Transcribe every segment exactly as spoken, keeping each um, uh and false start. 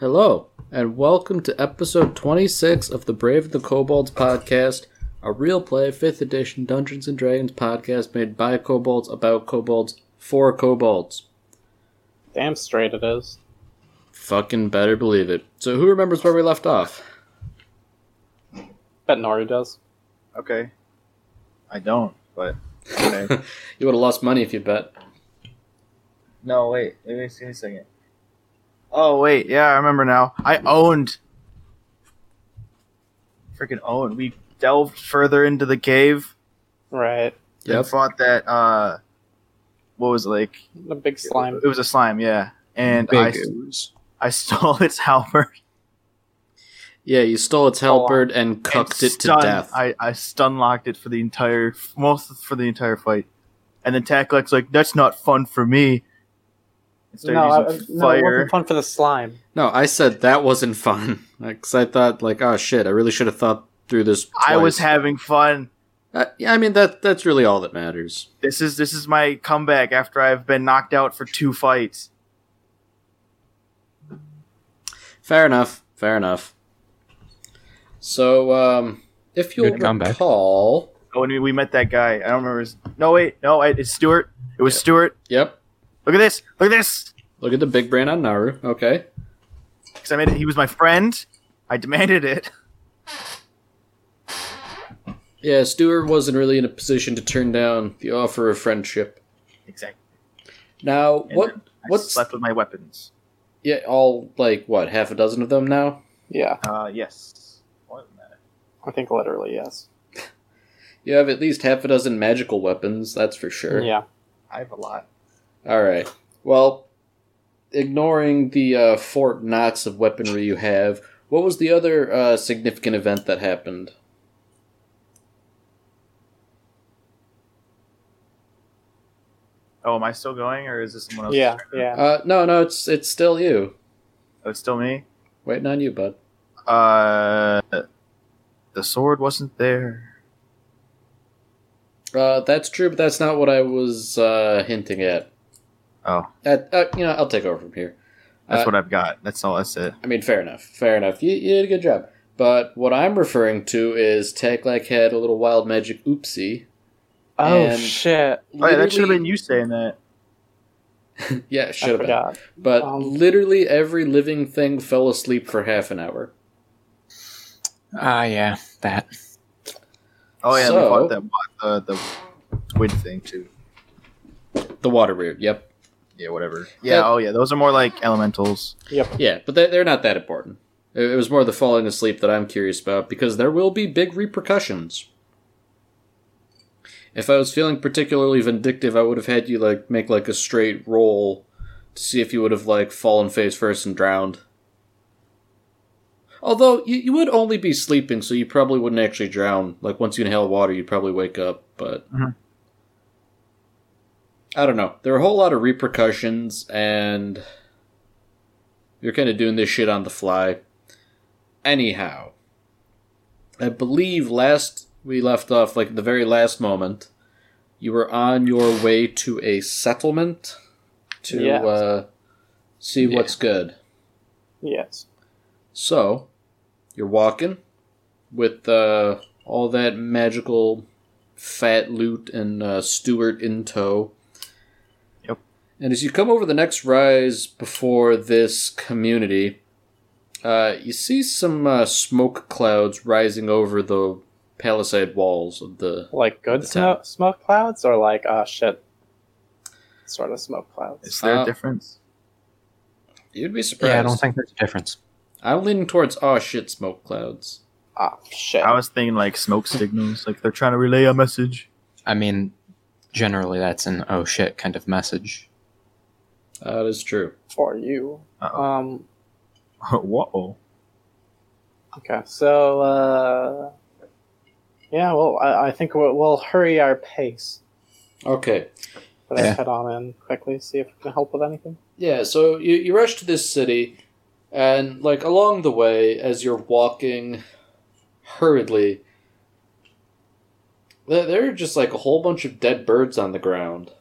Hello, and welcome to episode twenty-six of the Brave and the Kobold's podcast, a real play fifth edition Dungeons and Dragons podcast made by kobolds, about kobolds, for kobolds. Damn straight it is. Fucking better believe it. So who remembers where we left off? Bet Nori does. Okay. I don't, but... Okay. You would have lost money if you bet. No, wait. Wait a second. Oh, wait, yeah, I remember now. I owned. Freaking owned. We delved further into the cave. Right. And yep. Fought that, uh, what was it, like? The big slime. It was a slime, yeah. And big I, st- I stole its halberd. Yeah, you stole its halberd oh, and cucked and it stun- to death. I, I stun-locked it for the entire, most for the entire fight. And then Taklek's like, that's not fun for me. Instead no, I, fire. no, it wasn't fun for the slime. No, I said that wasn't fun. Because like, I thought, like, oh shit, I really should have thought through this twice. I was having fun. Uh, yeah, I mean, that that's really all that matters. This is this is my comeback after I've been knocked out for two fights. Fair enough, fair enough. So, um, if you'll Good recall... Comeback. Oh, and we met that guy. I don't remember his... No, wait, no, I, it's Stuart. It was yep. Stuart. Yep. Look at this! Look at this! Look at the big brain on Naru. Okay. Because I made it. He was my friend. I demanded it. Yeah, Stuart wasn't really in a position to turn down the offer of friendship. Exactly. Now, and what? What's left with my weapons? Yeah, all, like, what, half a dozen of them now? Yeah. Uh, yes. More than that. I think literally, yes. You have at least half a dozen magical weapons, that's for sure. Yeah. I have a lot. All right. Well, ignoring the uh, Fort Knox of weaponry you have, what was the other uh, significant event that happened? Oh, am I still going, or is this someone else? Yeah, yeah. Uh, no, no, it's it's still you. Oh, it's still me? Waiting on you, bud. Uh, the sword wasn't there. Uh, that's true, but that's not what I was uh, hinting at. Oh. At, uh, you know, I'll take over from here. That's uh, what I've got. That's all. That's it. I mean, fair enough. Fair enough. You, you did a good job. But what I'm referring to is Taklek had a little wild magic oopsie. Oh, shit. Right, that should have been you saying that. Yeah, it should have been. But um, literally every living thing fell asleep for half an hour. Ah, uh, yeah. That. Oh, yeah, so, we bought that, uh, the squid thing, too. The water weird, yep. Yeah, whatever. Yeah, that, oh, yeah, those are more like elementals. Yep. Yeah, but they're not that important. It was more the falling asleep that I'm curious about, because there will be big repercussions. If I was feeling particularly vindictive, I would have had you, like, make, like, a straight roll to see if you would have, like, fallen face first and drowned. Although, you, you would only be sleeping, so you probably wouldn't actually drown. Like, once you inhale water, you'd probably wake up, but... Mm-hmm. I don't know. There are a whole lot of repercussions, and... You're kind of doing this shit on the fly. Anyhow. I believe last... We left off, like, the very last moment. You were on your way to a settlement to yes. uh, see yeah. what's good. Yes. So, you're walking with uh, all that magical fat loot and uh, Stuart in tow. Yep. And as you come over the next rise before this community, uh, you see some uh, smoke clouds rising over the palisade walls of the Like good the smoke, smoke clouds or like, ah, uh, shit, sort of smoke clouds? Is there uh, a difference? You'd be surprised. Yeah, I don't think there's a difference. I'm leaning towards, oh shit, smoke clouds. Oh shit. I was thinking like smoke signals, like they're trying to relay a message. I mean, generally that's an oh shit kind of message. That is true. For you. Uh-oh. Um. Whoa. Okay, so, uh... yeah, well, I, I think we'll, we'll hurry our pace. Okay. But yeah. I head on in quickly, see if we can help with anything. Yeah, so you, you rush to this city... And, like, along the way, as you're walking hurriedly, there are just, like, a whole bunch of dead birds on the ground.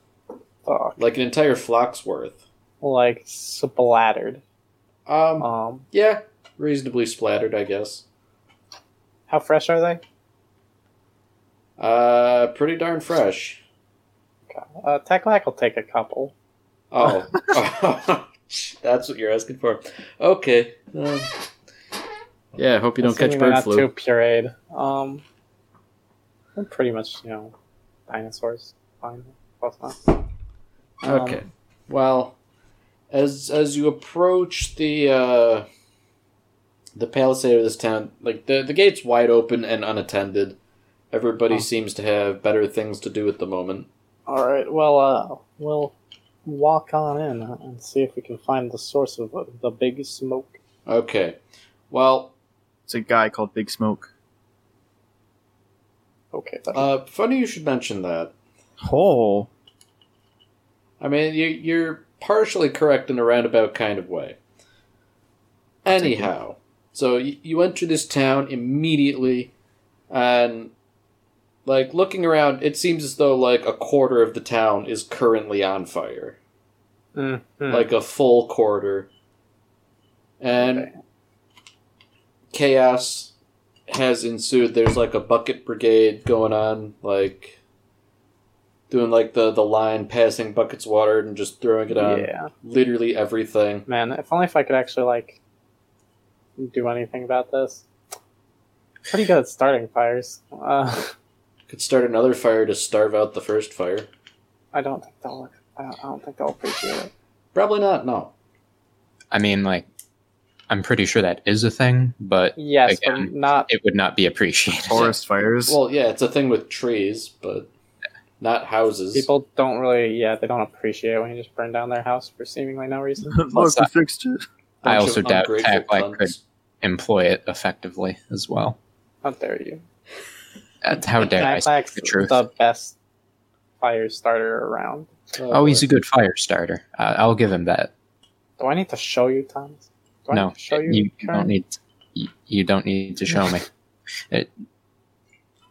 Fuck. Like an entire flock's worth. Like, splattered. Um, um, yeah, reasonably splattered, I guess. How fresh are they? Uh, pretty darn fresh. Uh, Teclac will take a couple. Oh, that's what you're asking for. Okay. Um, yeah, I hope you don't catch bird flu. Not too pureed. Um, they're pretty much, you know, dinosaurs. Fine, plus not. Um, okay. Well, as as you approach the uh, the palisade of this town, like the the gate's wide open and unattended. Everybody oh. seems to have better things to do at the moment. All right. Well, uh, we'll walk on in and see if we can find the source of the big smoke. Okay. Well, it's a guy called Big Smoke. Okay. Uh, funny you should mention that. Oh. I mean, you, you're partially correct in a roundabout kind of way. Anyhow, so you, you enter this town immediately, and, like, looking around, it seems as though, like, a quarter of the town is currently on fire. Mm-hmm. Like, a full quarter. And okay. chaos has ensued. There's, like, a bucket brigade going on, like... Doing, like, the, the line, passing buckets of water and just throwing it on yeah. literally everything. Man, if only if I could actually, like, do anything about this. Pretty good at starting fires. Uh, could start another fire to starve out the first fire. I don't think they'll, I don't think they'll appreciate it. Probably not, no. I mean, like, I'm pretty sure that is a thing, but yes, again, but not... it would not be appreciated. Forest fires? Well, yeah, it's a thing with trees, but... Not houses. People don't really, yeah, they don't appreciate it when you just burn down their house for seemingly no reason. Plus, I, fixed it. I also doubt I could employ it effectively as well. How dare you? That's how dare I speak the truth. The best fire starter around. So, oh, he's a good fire starter. Uh, I'll give him that. Do I need to show you, Thomas? Do I no, need to show you, you don't need. To, you, you don't need to show me. It,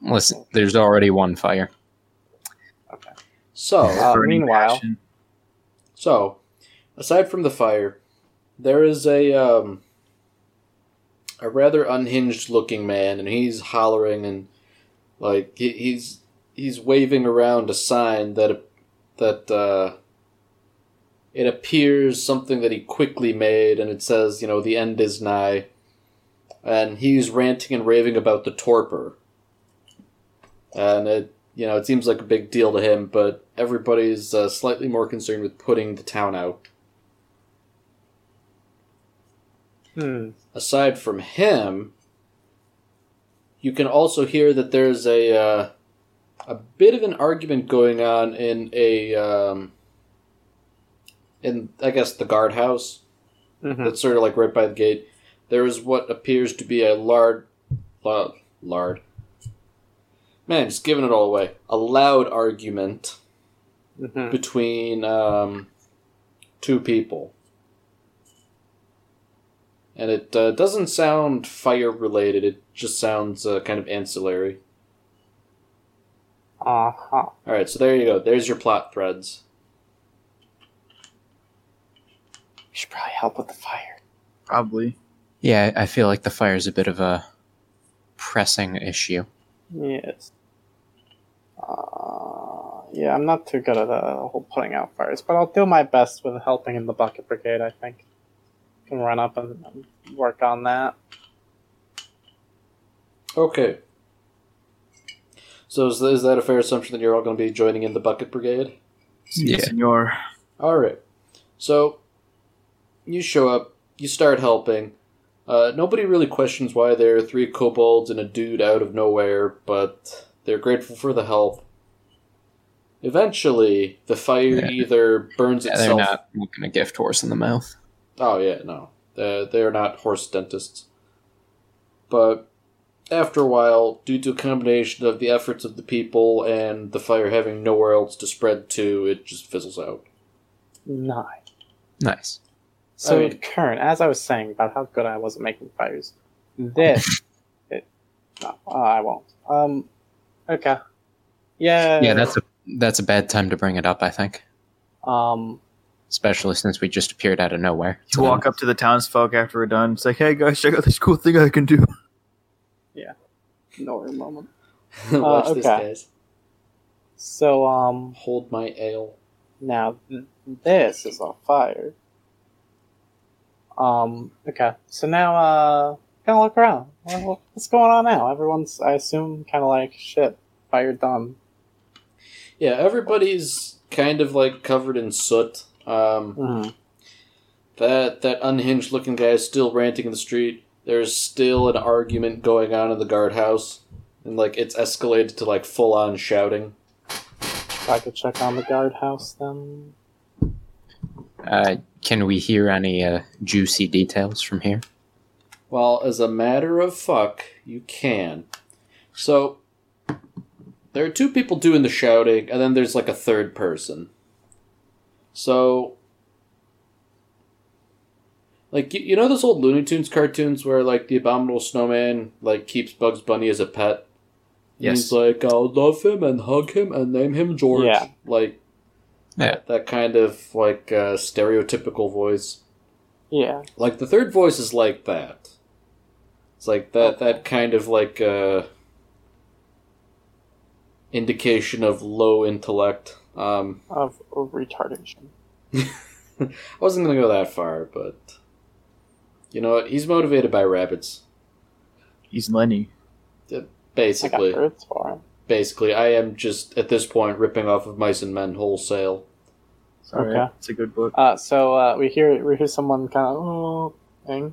listen, there's already one fire. So, uh, meanwhile, action. so, aside from the fire, there is a um, a rather unhinged-looking man, and he's hollering and like he, he's he's waving around a sign that that uh, it appears something that he quickly made, and it says, you know, the end is nigh, and he's ranting and raving about the torpor, and it. You know, it seems like a big deal to him, but everybody's uh, slightly more concerned with putting the town out. Hmm. Aside from him, you can also hear that there's a uh, a bit of an argument going on in a um, in I guess the guardhouse. Mm-hmm. That's sort of like right by the gate. There is what appears to be a lard, uh, lard. Man, just giving it all away. A loud argument mm-hmm. between um, two people. And it uh, doesn't sound fire-related. It just sounds uh, kind of ancillary. Uh-huh. All right, so there you go. There's your plot threads. We should probably help with the fire. Probably. Yeah, I feel like the fire's a bit of a pressing issue. Yes. Uh, yeah, I'm not too good at the whole putting out fires, but I'll do my best with helping in the bucket brigade, I think. I can run up and, and work on that. Okay. So is, is that a fair assumption that you're all going to be joining in the bucket brigade? Yes, yeah. Senor. All right. So you show up, you start helping. Uh, nobody really questions why there are three kobolds and a dude out of nowhere, but they're grateful for the help. Eventually, the fire yeah. either burns yeah, itself... They're not looking a gift horse in the mouth. Oh, yeah, no. Uh, they're not horse dentists. But after a while, due to a combination of the efforts of the people and the fire having nowhere else to spread to, it just fizzles out. Nice. Nice. So, I mean, Kern, as I was saying about how good I was at making fires, this... it, no, uh, I won't. Um, okay. Yeah. Yeah, that's a, that's a bad time to bring it up, I think. Um, especially since we just appeared out of nowhere. You so. walk up to the townsfolk after we're done. It's like, hey, guys, check out this cool thing I can do. Yeah. No worry, mama. Watch uh, okay. this, guys. So, um... hold my ale. Now, this is on fire. Um, okay. So now, uh... kind of look around. What's going on now? Everyone's, I assume, kind of like, shit, fire done. Yeah, everybody's kind of like covered in soot. Um, mm-hmm. That that unhinged looking guy is still ranting in the street. There's still an argument going on in the guardhouse, and like it's escalated to like full on shouting. If I could check on the guardhouse then. Uh, can we hear any uh, juicy details from here? Well, as a matter of fuck, you can. So, there are two people doing the shouting, and then there's like a third person. So, like, you, you know those old Looney Tunes cartoons where, like, the Abominable Snowman, like, keeps Bugs Bunny as a pet? Yes. And he's like, I'll love him and hug him and name him George. Yeah. Like, yeah. that kind of, like, uh, stereotypical voice. Yeah. Like, the third voice is like that. It's like that that kind of like uh, indication of low intellect. Um, of, of retardation. I wasn't going to go that far, but you know what? He's motivated by rabbits. He's Lenny. Yeah, basically. I got birds for him. Basically, I am just, at this point, ripping off of Mice and Men wholesale. Sorry, okay. It's a good book. Uh, so uh, we hear we hear someone kind of oh, thing.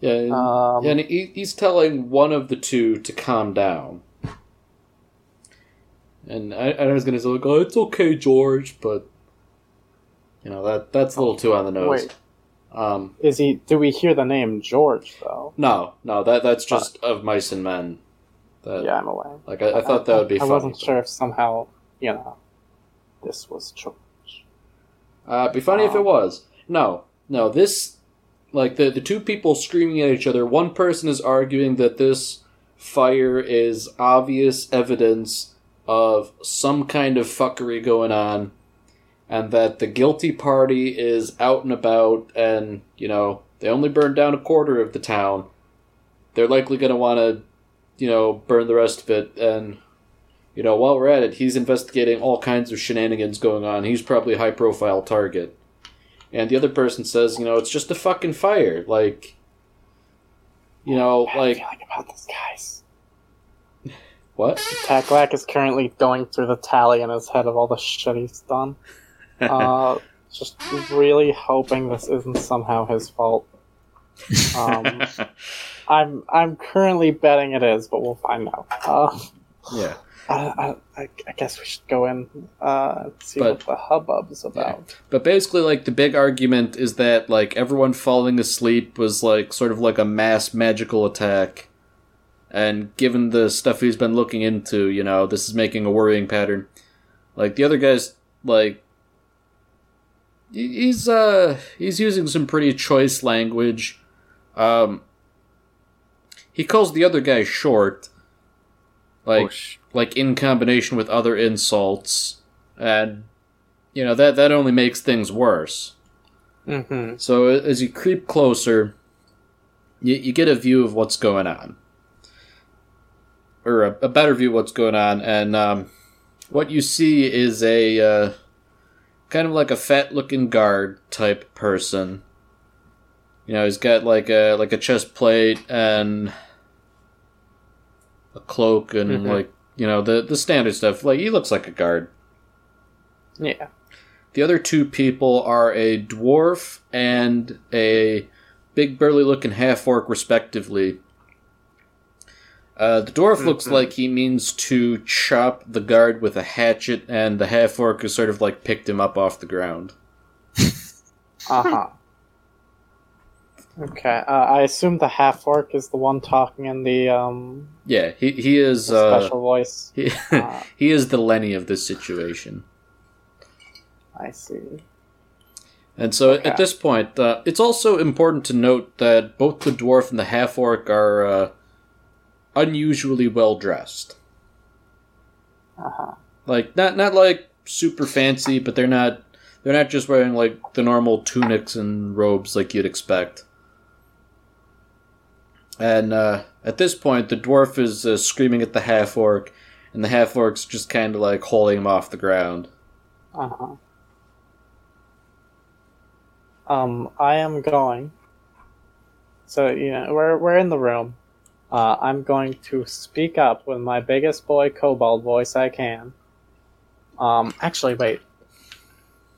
Yeah, and, um, yeah, and he, he's telling one of the two to calm down. And I, I was gonna say, like, oh, it's okay, George, but you know that that's a little too on the nose. Wait, um, is he? Do we hear the name George though? No, no, that that's just uh, of Mice and Men. That, yeah, I'm aware. Like I, I, I thought I, that would be. I funny, wasn't but... sure if somehow you know this was true. Uh, it'd be funny um, if it was. No, no, this, like, the, the two people screaming at each other, one person is arguing that this fire is obvious evidence of some kind of fuckery going on, and that the guilty party is out and about, and, you know, they only burned down a quarter of the town. They're likely going to want to, you know, burn the rest of it, and... You know, while we're at it, he's investigating all kinds of shenanigans going on. He's probably a high-profile target. And the other person says, you know, it's just a fucking fire. Like, you know, like... How do you feel about this, guys? What? Taklak is currently going through the tally in his head of all the shit he's done. Uh, just really hoping this isn't somehow his fault. Um, I'm I'm currently betting it is, but we'll find out. Uh, yeah. I, I, I guess we should go in uh, and see but, what the hubbub's about. Yeah. But basically, like, the big argument is that, like, everyone falling asleep was, like, sort of like a mass magical attack. And given the stuff he's been looking into, you know, this is making a worrying pattern. Like, the other guy's, like, he's, uh, he's using some pretty choice language. Um, he calls the other guy short. Like... Oosh. Like, in combination with other insults, and, you know, that, that only makes things worse. Mm-hmm. So as you creep closer, you, you get a view of what's going on. Or a, a better view of what's going on, and um, what you see is a, uh, kind of like a fat-looking guard type person. You know, he's got like a, like a chest plate, and a cloak, and mm-hmm. like, you know, the, the standard stuff. Like, he looks like a guard. Yeah. The other two people are a dwarf and a big burly-looking half-orc, respectively. Uh, the dwarf mm-hmm. looks like he means to chop the guard with a hatchet, and the half-orc has sort of, like, picked him up off the ground. uh-huh. Okay, uh, I assume the half-orc is the one talking in the, um... Yeah, he he is, uh... special voice. He, uh, he is the Lenny of this situation. I see. And so okay. at this point, uh, it's also important to note that both the dwarf and the half-orc are, uh, unusually well-dressed. Uh-huh. Like, not, not, like, super fancy, but they're not... They're not just wearing, like, the normal tunics and robes like you'd expect. And uh, at this point, the dwarf is uh, screaming at the half-orc, and the half-orc's just kind of, like, hauling him off the ground. Uh-huh. Um, I am going... So, you know, we're, we're in the room. Uh, I'm going to speak up with my biggest boy kobold voice I can. Um, actually, wait.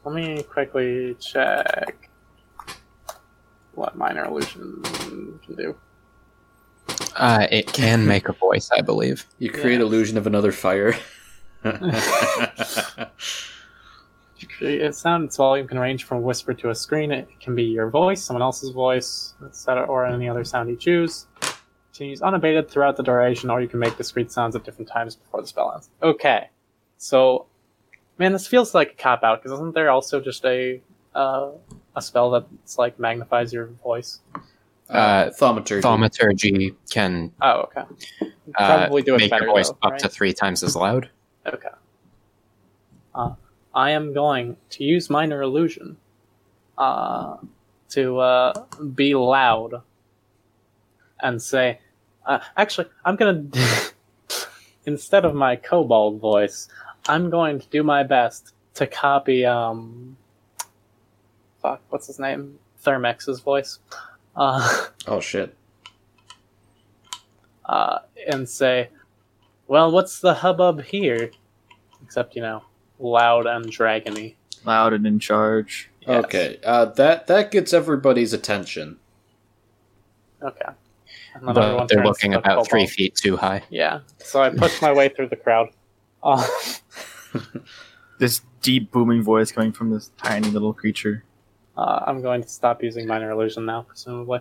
Let me quickly check what minor illusion can do. Uh, it can make a voice, I believe. You create yeah. illusion of another fire. It sounds volume can range from a whisper to a scream. It can be your voice, someone else's voice, et cetera, or any other sound you choose. Continues unabated throughout the duration, or you can make discrete sounds at different times before the spell ends. Okay, so man, this feels like a cop out because isn't there also just a uh, a spell that's like magnifies your voice? Uh, thaumaturgy. Thaumaturgy can. Oh, okay. Probably uh, do it make better, your voice though, up right? to three times as loud. Okay. Uh, I am going to use minor illusion uh, to uh, be loud and say, uh, actually, I'm going to, instead of my kobold voice, I'm going to do my best to copy, um, fuck, what's his name? Thermex's voice. Uh, oh, shit. Uh, and say, well, what's the hubbub here? Except, you know, loud and dragony. Loud and in charge. Yes. Okay, uh, that, that gets everybody's attention. Okay. But they're looking about kobold. three feet too high. Yeah, so I push my way through the crowd. Uh, this deep booming voice coming from this tiny little creature. Uh, I'm going to stop using minor illusion now, presumably.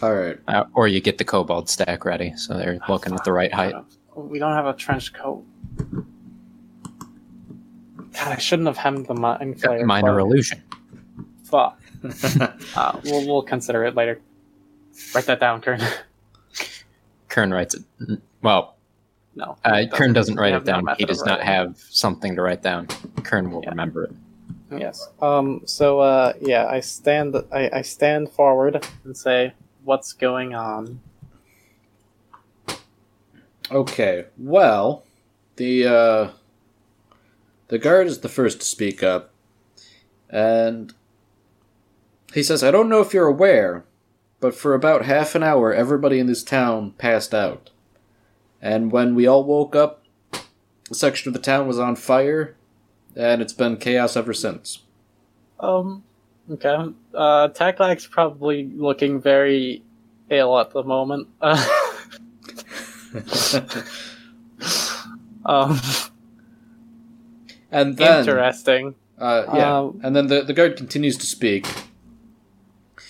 Alright. Uh, or you get the kobold stack ready, so they're looking oh, at the right height. We don't have a trench coat. God, I shouldn't have hemmed the mind flayer. Minor part. Illusion. Fuck. uh, we'll, we'll consider it later. Write that down, Kern. Kern writes it. Well, no. Uh, doesn't. Kern doesn't write it down. He does not have something to write down. Kern will yeah. remember it. Yes. Um. So, uh, yeah, I stand. I, I stand forward and say, "What's going on?" Okay. Well, the uh, the guard is the first to speak up, and he says, "I don't know if you're aware, but for about half an hour, everybody in this town passed out. And when we all woke up, a section of the town was on fire, and it's been chaos ever since." Um, okay. Uh, Tacklag's probably looking very ill at the moment. Uh, um, and then, interesting. Uh, yeah, um, and then the, the guard continues to speak.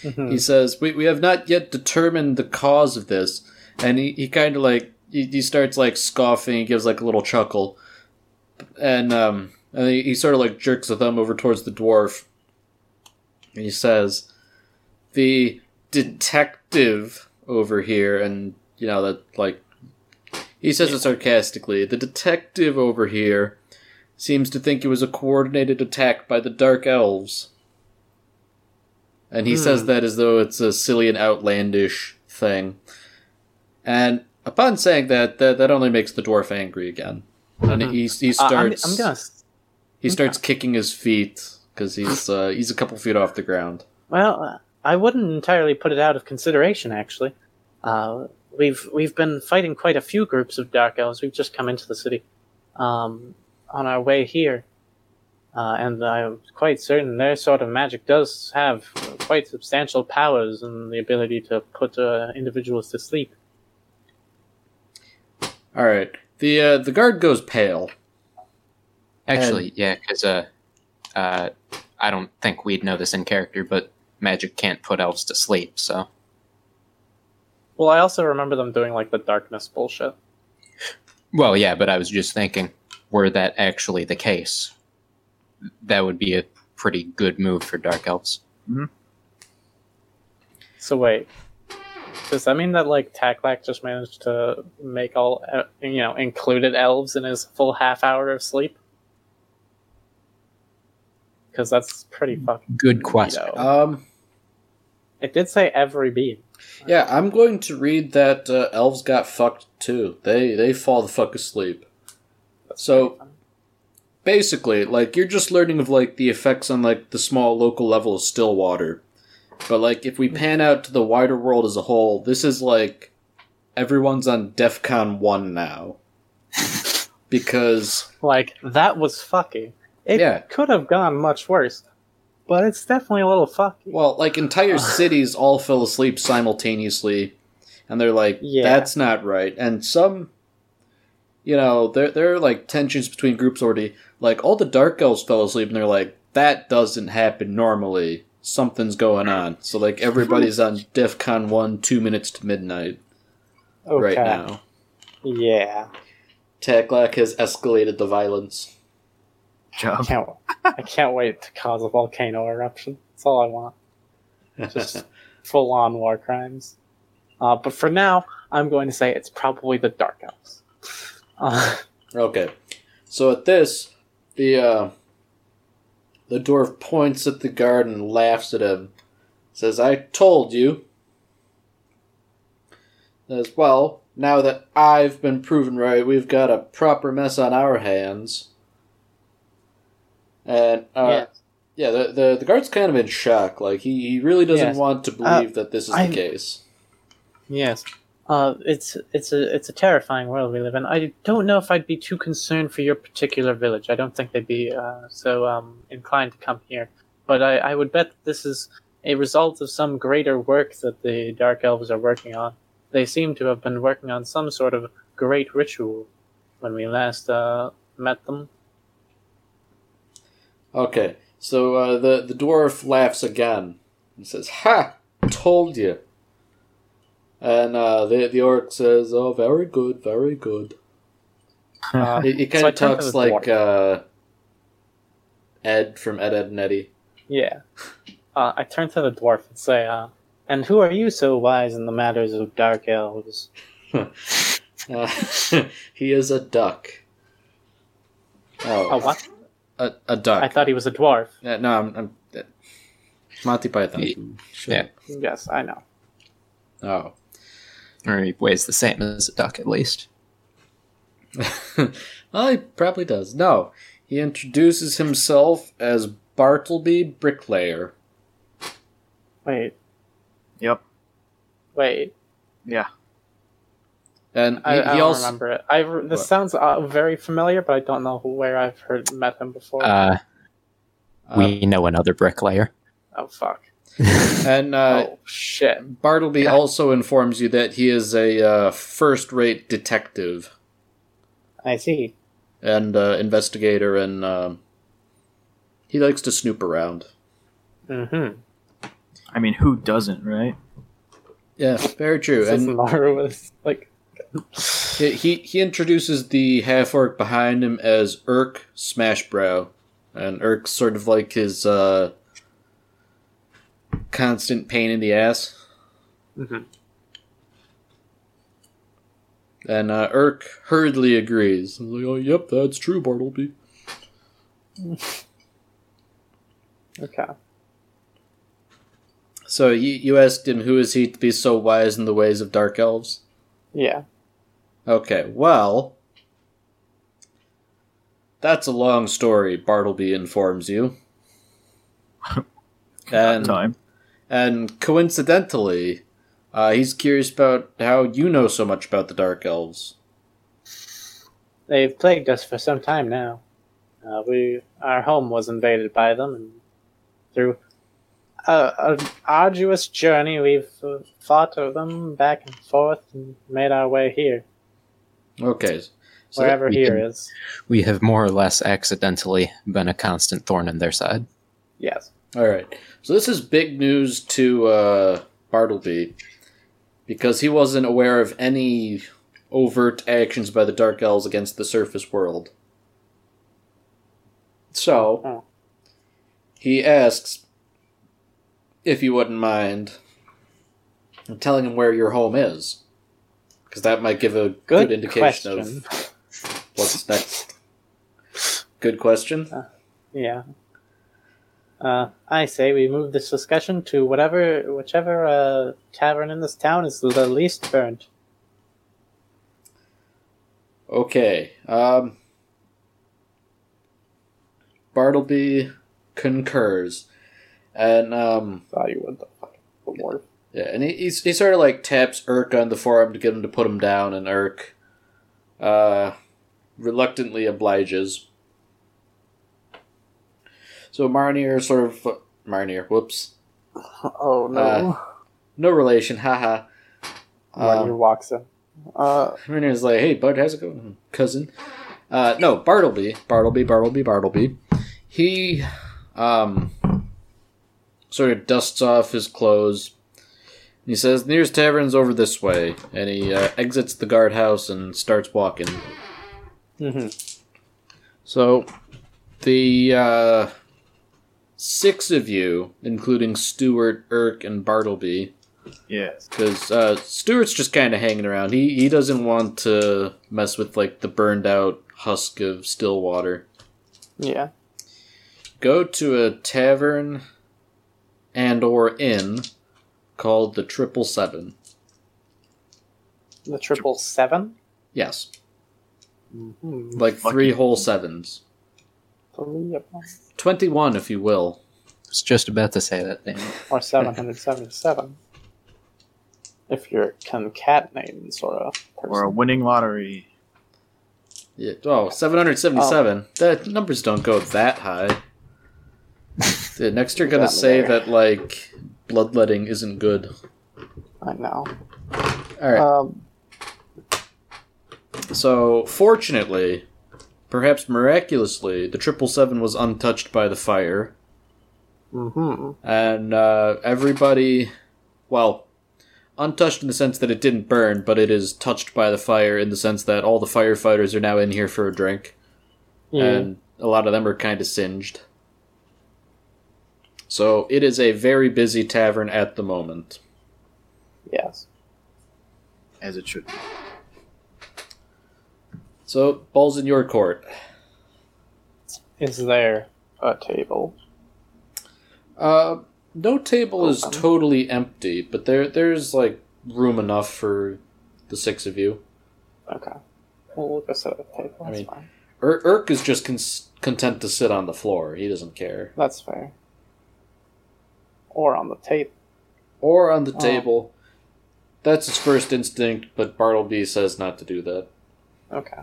Mm-hmm. He says, we we have not yet determined the cause of this. And he, he kind of, like, he, he starts, like, scoffing. He gives, like, a little chuckle. And um, and he, he sort of, like, jerks a thumb over towards the dwarf. And he says, the detective over here, and, you know, that, like, he says it sarcastically. The detective over here seems to think it was a coordinated attack by the Dark Elves. And he hmm. says that as though it's a silly and outlandish thing. And upon saying that, that, that only makes the dwarf angry again. Mm-hmm. And he he starts uh, I'm, I'm gonna... he starts okay. kicking his feet because he's uh, he's a couple feet off the ground. Well, I wouldn't entirely put it out of consideration. Actually, uh, we've we've been fighting quite a few groups of Dark Elves. We've just come into the city um, on our way here. Uh, and I'm quite certain their sort of magic does have quite substantial powers and the ability to put uh, individuals to sleep. All right. The uh, the guard goes pale. Actually, and... yeah, because uh, uh, I don't think we'd know this in character, but magic can't put elves to sleep, so... Well, I also remember them doing, like, the darkness bullshit. Well, yeah, but I was just thinking, were that actually the case? That would be a pretty good move for Dark Elves. Mm-hmm. So wait, does that mean that like Tacklac just managed to make all you know included elves in his full half hour of sleep? because that's pretty fucking good question. You know. Um, it did say every being. Yeah, I'm going to read that uh, elves got fucked too. They they fall the fuck asleep. So basically, like, you're just learning of like the effects on like the small local level of Stillwater. But like if we pan out to the wider world as a whole, this is like everyone's on DEFCON one now. Because like that was fucky. It yeah. could have gone much worse. But it's definitely a little fucky. Well, like, entire cities all fell asleep simultaneously, and they're like, yeah. that's not right. And some, you know, there, there are, like, tensions between groups already. Like, all the Dark Elves fell asleep, and they're like, that doesn't happen normally. Something's going on. So, like, everybody's on DEFCON one, two minutes to midnight okay. right now. Yeah. Tacklack has escalated the violence. Job. I can't, I can't wait to cause a volcano eruption. That's all I want. Just full-on war crimes. Uh, but for now, I'm going to say it's probably the Dark Elves. Uh, okay. So at this, the uh, the dwarf points at the guard and laughs at him. Says, I told you. Says, well, now that I've been proven right, we've got a proper mess on our hands. And, uh, yeah, yeah the, the the guard's kind of in shock. Like, he, he really doesn't yes. want to believe uh, that this is I'm, the case. Yes. Uh, it's it's a it's a terrifying world we live in. I don't know if I'd be too concerned for your particular village. I don't think they'd be uh, so um, inclined to come here. But I, I would bet this is a result of some greater work that the Dark Elves are working on. They seem to have been working on some sort of great ritual when we last uh, met them. Okay, so uh, the, the dwarf laughs again and says, ha! Told you! And uh, the the orc says, oh, very good, very good. Uh, he he kind so of talks like uh, Ed from Ed, Ed, and Eddie. Yeah. Uh, I turn to the dwarf and say, uh, and who are you so wise in the matters of Dark Elves? uh, he is a duck. Oh. A what? A, a duck. I thought he was a dwarf. Yeah, no, I'm... I'm uh, Monty Python. He, sure. Yeah. Yes, I know. Oh. Or he weighs the same as a duck, at least. Well, he probably does. No. He introduces himself as Bartleby Bricklayer. Wait. Yep. Wait. Yeah. And he, I, I he also, don't remember it. I, this what? sounds uh, very familiar, but I don't know who, where I've heard met him before. Uh, we um, know another bricklayer. Oh, fuck. And uh, oh, shit. Bartleby yeah. also informs you that he is a uh, first-rate detective. I see. And uh, investigator, and uh, he likes to snoop around. Mm-hmm. I mean, who doesn't, right? Yeah, very true. This and, is marvelous. Like... He, he he introduces the half-orc behind him as Urk Smashbrow, and Urk's sort of like his uh, constant pain in the ass. Mm-hmm. And uh, Urk hurriedly agrees. Like, oh, yep, that's true, Bartleby. Okay. So you you asked him, who is he to be so wise in the ways of Dark Elves? Yeah. Okay, well, that's a long story, Bartleby informs you. and, time. And coincidentally, uh, he's curious about how you know so much about the Dark Elves. They've plagued us for some time now. Uh, we Our home was invaded by them, and through an arduous journey, we've uh, fought with them back and forth and made our way here. Okay. So wherever here can, is. We have more or less accidentally been a constant thorn in their side. Yes. All right. So this is big news to uh, Bartleby, because he wasn't aware of any overt actions by the Dark Elves against the surface world. So, oh. he asks... if you wouldn't mind telling him where your home is, because that might give a good, good indication question. of what's next. Good question. Uh, yeah. Uh, I say we move this discussion to whatever, whichever uh, tavern in this town is the least burnt. Okay. Um, Bartleby concurs, and um. Thought you would. More. Yeah, and he he's, he sort of like taps Urk on the forearm to get him to put him down, and Urk, uh, reluctantly obliges. So Marnier sort of... Marnier, whoops. Oh, no. Uh, no relation, haha. Marnier um, walks in. Uh, Marnier's like, hey, bud, how's it going, cousin? Uh, no, Bartleby. Bartleby, Bartleby, Bartleby. He um, sort of dusts off his clothes. He says, the nearest tavern's over this way. And he uh, exits the guardhouse and starts walking. Mm-hmm. So, the... Uh, Six of you, including Stuart, Urk, and Bartleby. Yes. Because uh, Stuart's just kind of hanging around. He he doesn't want to mess with, like, the burned-out husk of Stillwater. Yeah. Go to a tavern and or inn called the Triple Seven. The Triple Seven? Yes. Mm-hmm. Like three whole sevens. twenty-one, if you will. I was just about to say that thing. Or seven hundred seventy-seven. If you're concatenating sort of person. Or a winning lottery. Yeah. Oh, seven hundred seventy-seven. Oh. The numbers don't go that high. Dude, next you're going to say there. That, like, bloodletting isn't good. I know. Alright. Um, so, fortunately... Perhaps miraculously, the Triple Seven was untouched by the fire. Mm-hmm. And uh, everybody, well, untouched in the sense that it didn't burn, but it is touched by the fire in the sense that all the firefighters are now in here for a drink. Mm. And a lot of them are kind of singed. So it is a very busy tavern at the moment. Yes. As it should be. So, ball's in your court. Is there a table? Uh, no table is totally empty, but there there's, like, room enough for the six of you. Okay. We'll look at a table, that's I mean, fine. Ur- Urk is just con- content to sit on the floor. He doesn't care. That's fair. Or on the table. Or on the oh. table. That's his first instinct, but Bartleby says not to do that. Okay.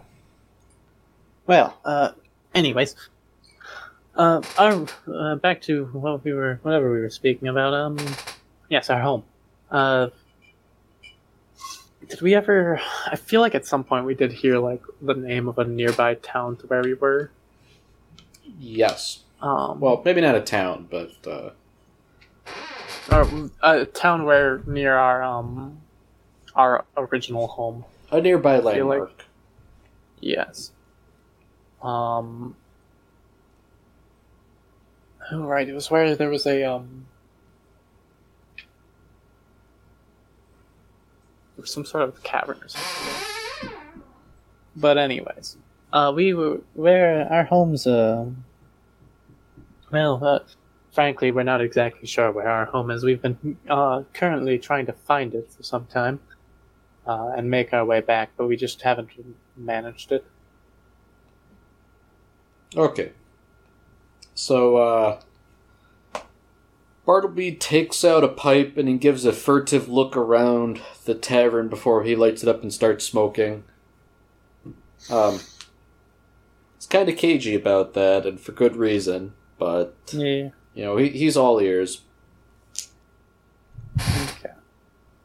Well, uh, anyways, uh, our, uh, back to what we were, whatever we were speaking about, um, yes, our home. Uh, did we ever, I feel like at some point we did hear, like, the name of a nearby town to where we were. Yes. Um. Well, maybe not a town, but, uh. Or a town where, near our, um, our original home. A nearby landmark. Like. Yes. Um. Oh, right. It was where there was a um. There was some sort of cavern or something. But anyways, uh, we were where our homes. Uh, well, uh, frankly, we're not exactly sure where our home is. We've been uh currently trying to find it for some time. Uh, and make our way back, but we just haven't managed it. Okay. So, uh... Bartleby takes out a pipe and he gives a furtive look around the tavern before he lights it up and starts smoking. Um... He's kind of cagey about that, and for good reason, but... Yeah. You know, he, he's all ears.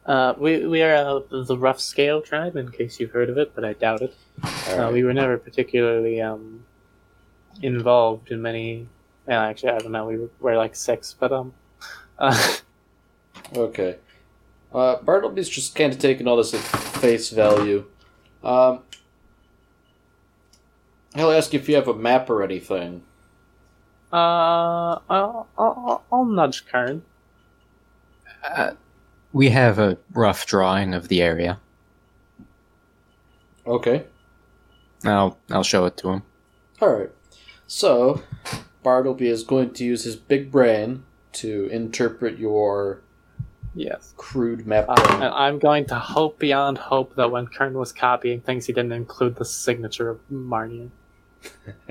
Uh, we we are uh, the Rough Scale tribe, in case you've heard of it, but I doubt it. Right. Uh, we were never particularly um, involved in many... Well, actually, I don't know. We were, we're like six, but... um. Uh. Okay. Uh, Bartleby's just kind of taking all this at face value. Um, he'll ask if you have a map or anything. Uh, I'll, I'll, I'll nudge Karen. Uh... We have a rough drawing of the area. Okay. I'll I'll show it to him. All right. So, Bartleby is going to use his big brain to interpret your yes. crude map. Uh, and I'm going to hope beyond hope that when Kern was copying things, he didn't include the signature of Marnier.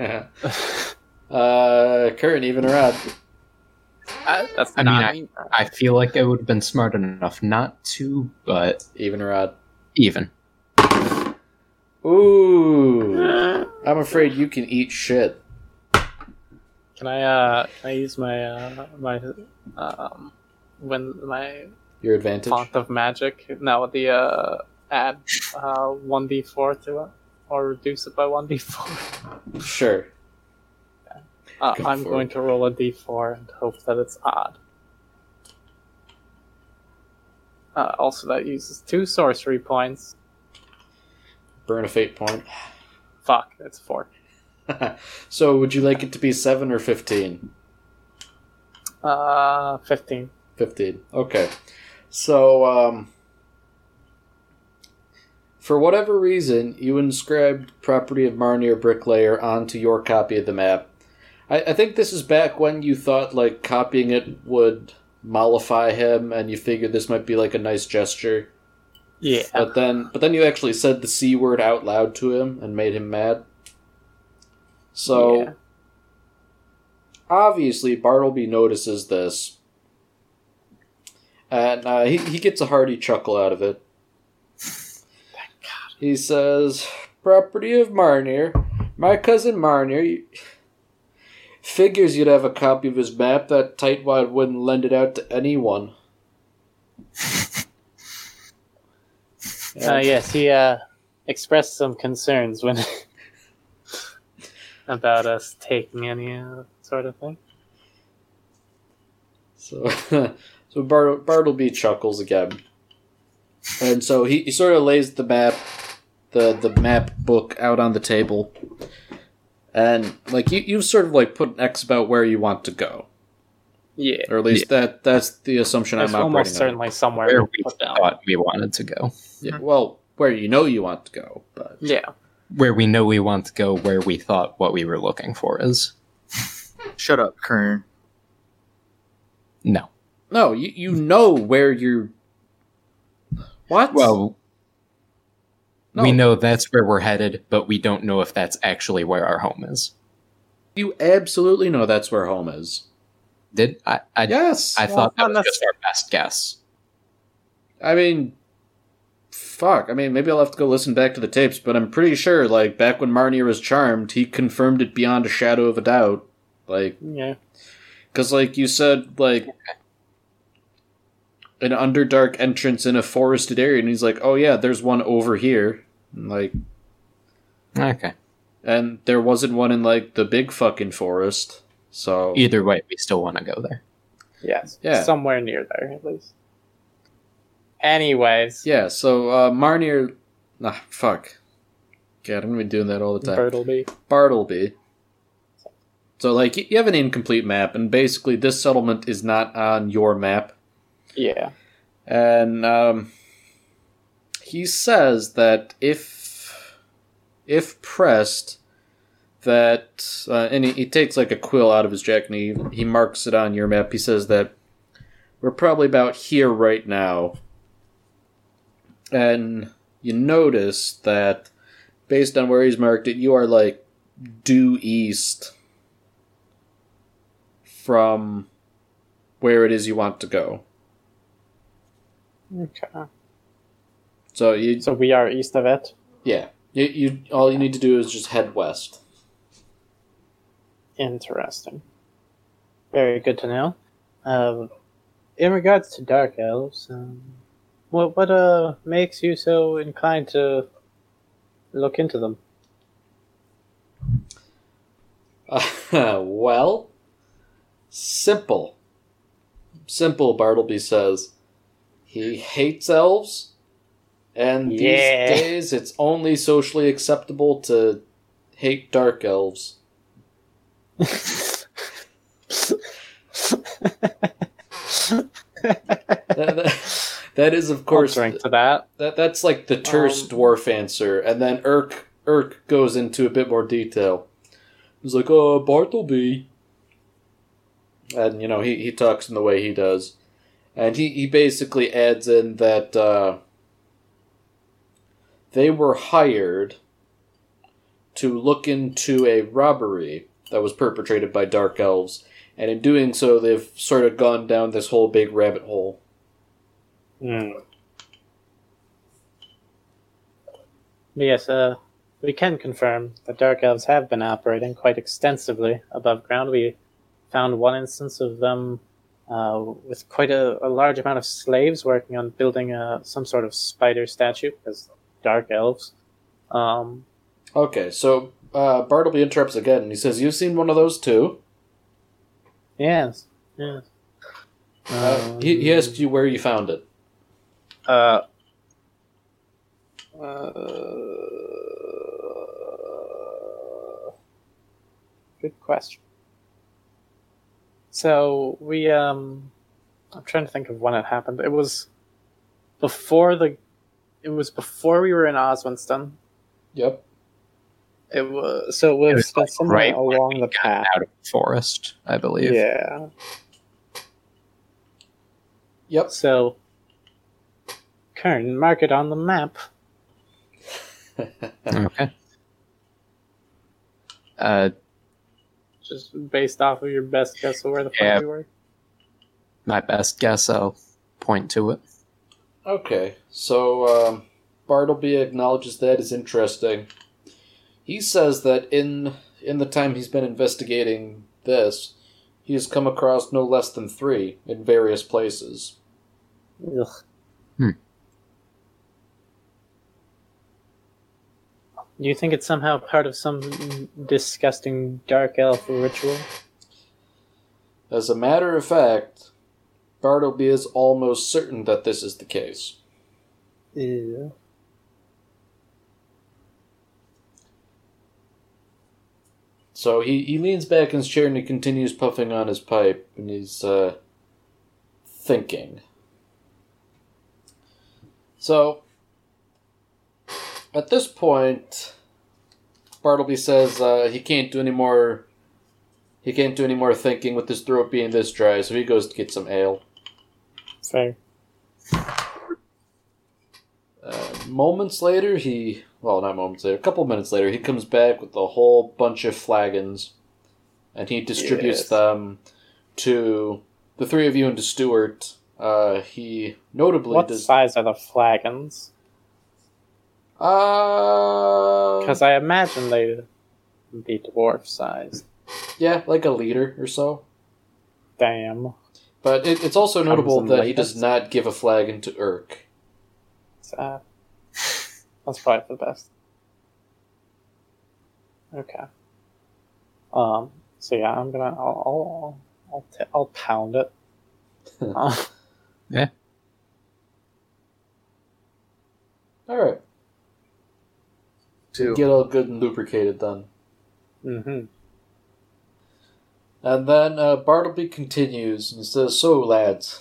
uh, Kern, even or odd? Uh, that's I not mean, I, I feel like I would have been smart enough not to, but... Even or odd? Even. Ooh. I'm afraid you can eat shit. Can I, uh, can I use my, uh, my, um, when my... Your advantage? Font of magic. No, the, uh, add, uh, one d four to it. Or reduce it by one d four. Sure. Okay. Uh, Go I'm going it. to roll a d four and hope that it's odd. Uh, also that uses two sorcery points. Burn a fate point. Fuck, that's four. So would you like it to be seven or fifteen? Uh, fifteen. Fifteen. Okay. So, um, for whatever reason, you inscribed property of Marnier Bricklayer onto your copy of the map. I, I think this is back when you thought like copying it would mollify him, and you figured this might be like a nice gesture. Yeah. But then, but then you actually said the C word out loud to him and made him mad. So, yeah. Obviously, Bartleby notices this, and uh, he, he gets a hearty chuckle out of it. Thank God. He says, property of Marnier, my cousin Marnier, you... figures you'd have a copy of his map, that tightwad wouldn't lend it out to anyone. Uh, yes, he uh, expressed some concerns when... about us taking any uh, sort of thing. So, so Bart- Bartleby chuckles again, and so he, he sort of lays the map, the the map book out on the table, and like you you've sort of like put an X about where you want to go. Yeah, or at least yeah. that that's the assumption that's I'm operating. Almost certainly on. Somewhere where we put down. Thought we wanted to go. Yeah, well, where you know you want to go, but yeah. Where we know we want to go, where we thought what we were looking for is. Shut up, Kern. No. No, you, you know where you're... What? Well, no. We know that's where we're headed, but we don't know if that's actually where our home is. You absolutely know that's where home is. Did I? I yes! I well, thought that was that's... just our best guess. I mean... Fuck, I mean, maybe I'll have to go listen back to the tapes, but I'm pretty sure, like, back when Marnier was charmed, he confirmed it beyond a shadow of a doubt. Like, yeah. Because, like, you said, like, an underdark entrance in a forested area, and he's like, oh yeah, there's one over here. And, like, okay. And there wasn't one in, like, the big fucking forest, so... Either way, we still want to go there. Yes, yeah. Somewhere near there, at least. Anyways. Yeah, so uh, Marnier... Nah, fuck. God, I'm going to be doing that all the time. Bartleby. Bartleby. So, like, you have an incomplete map, and basically this settlement is not on your map. Yeah. And um, he says that if if pressed, that... Uh, and he, he takes, like, a quill out of his jacket, and he, he marks it on your map. He says that we're probably about here right now. And you notice that, based on where he's marked it, you are, like, due east from where it is you want to go. Okay. So you. So we are east of it? Yeah. You, you all you need to do is just head west. Interesting. Very good to know. Um, in regards to Dark Elves... Um... What what uh makes you so inclined to look into them? Uh, well, simple. Simple, Bartleby says. He hates elves, and yeah. these days it's only socially acceptable to hate dark elves. that, that... That is, of course, I'll drink to that. that. That's like the terse um, dwarf answer, and then Urk Urk goes into a bit more detail. He's like, "Oh, Bartleby, And, you know, he, he talks in the way he does. And he, he basically adds in that uh, they were hired to look into a robbery that was perpetrated by dark elves. And in doing so, they've sort of gone down this whole big rabbit hole. Mm. Yes, uh, we can confirm that dark elves have been operating quite extensively above ground. We found one instance of them uh, with quite a, a large amount of slaves working on building a, some sort of spider statue, because dark elves. Um, okay, so uh, Bartleby interrupts again, and he says, "You've seen one of those too?" Yes, yes. Uh, um, he, he asked you where you found it. Uh... Uh, good question. So we, um, I'm trying to think of when it happened. It was before the, it was before we were in Oswinston. Yep. It was so we've was spent like somewhere right along the path out of the forest, I believe. Yeah. Yep. So, Kern, mark it on the map. Okay. Uh, Just based off of your best guess of where the yeah, fuck we were? My best guess, I'll point to it. Okay, so um, Bartleby acknowledges that is interesting. He says that in in the time he's been investigating this, he has come across no less than three in various places. Ugh. Hmm. Do you think it's somehow part of some disgusting dark elf ritual? As a matter of fact, Bartleby is almost certain that this is the case. Yeah. So he, he leans back in his chair and he continues puffing on his pipe, and he's uh, thinking. So... at this point, Bartleby says uh, he can't do any more. He can't do any more thinking with his throat being this dry, so he goes to get some ale. Fair. Uh, moments later, he well, not moments later. A couple minutes later, he comes back with a whole bunch of flagons, and he distributes yes. them to the three of you and to Stuart. Uh, he notably what does, size are the flagons? Because um, I imagine they would be dwarf-sized. Yeah, like a liter or so. Damn. But it, it's also Comes notable that he does not give a flagon to Urk. Uh, that's probably for the best. Okay. Um. So yeah, I'm gonna. I'll. I'll. I'll, t- I'll pound it. uh. Yeah. All right. Too. Get all good and lubricated then. Mm-hmm. And then uh, Bartleby continues and says, "So, lads,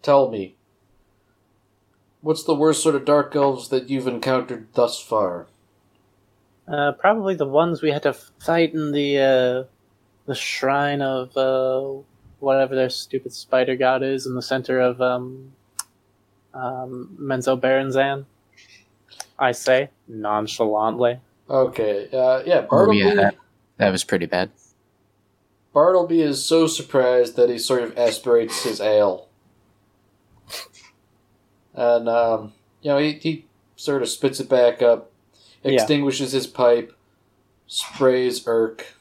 tell me, what's the worst sort of dark elves that you've encountered thus far?" Uh, probably the ones we had to fight in the uh, the shrine of uh, whatever their stupid spider god is in the center of um, um, Menzoberranzan. I say nonchalantly. Okay, uh, yeah, Bartleby... Oh, yeah, that, that was pretty bad. Bartleby is so surprised that he sort of aspirates his ale. And, um, you know, he, he sort of spits it back up, extinguishes yeah. his pipe, sprays Urk.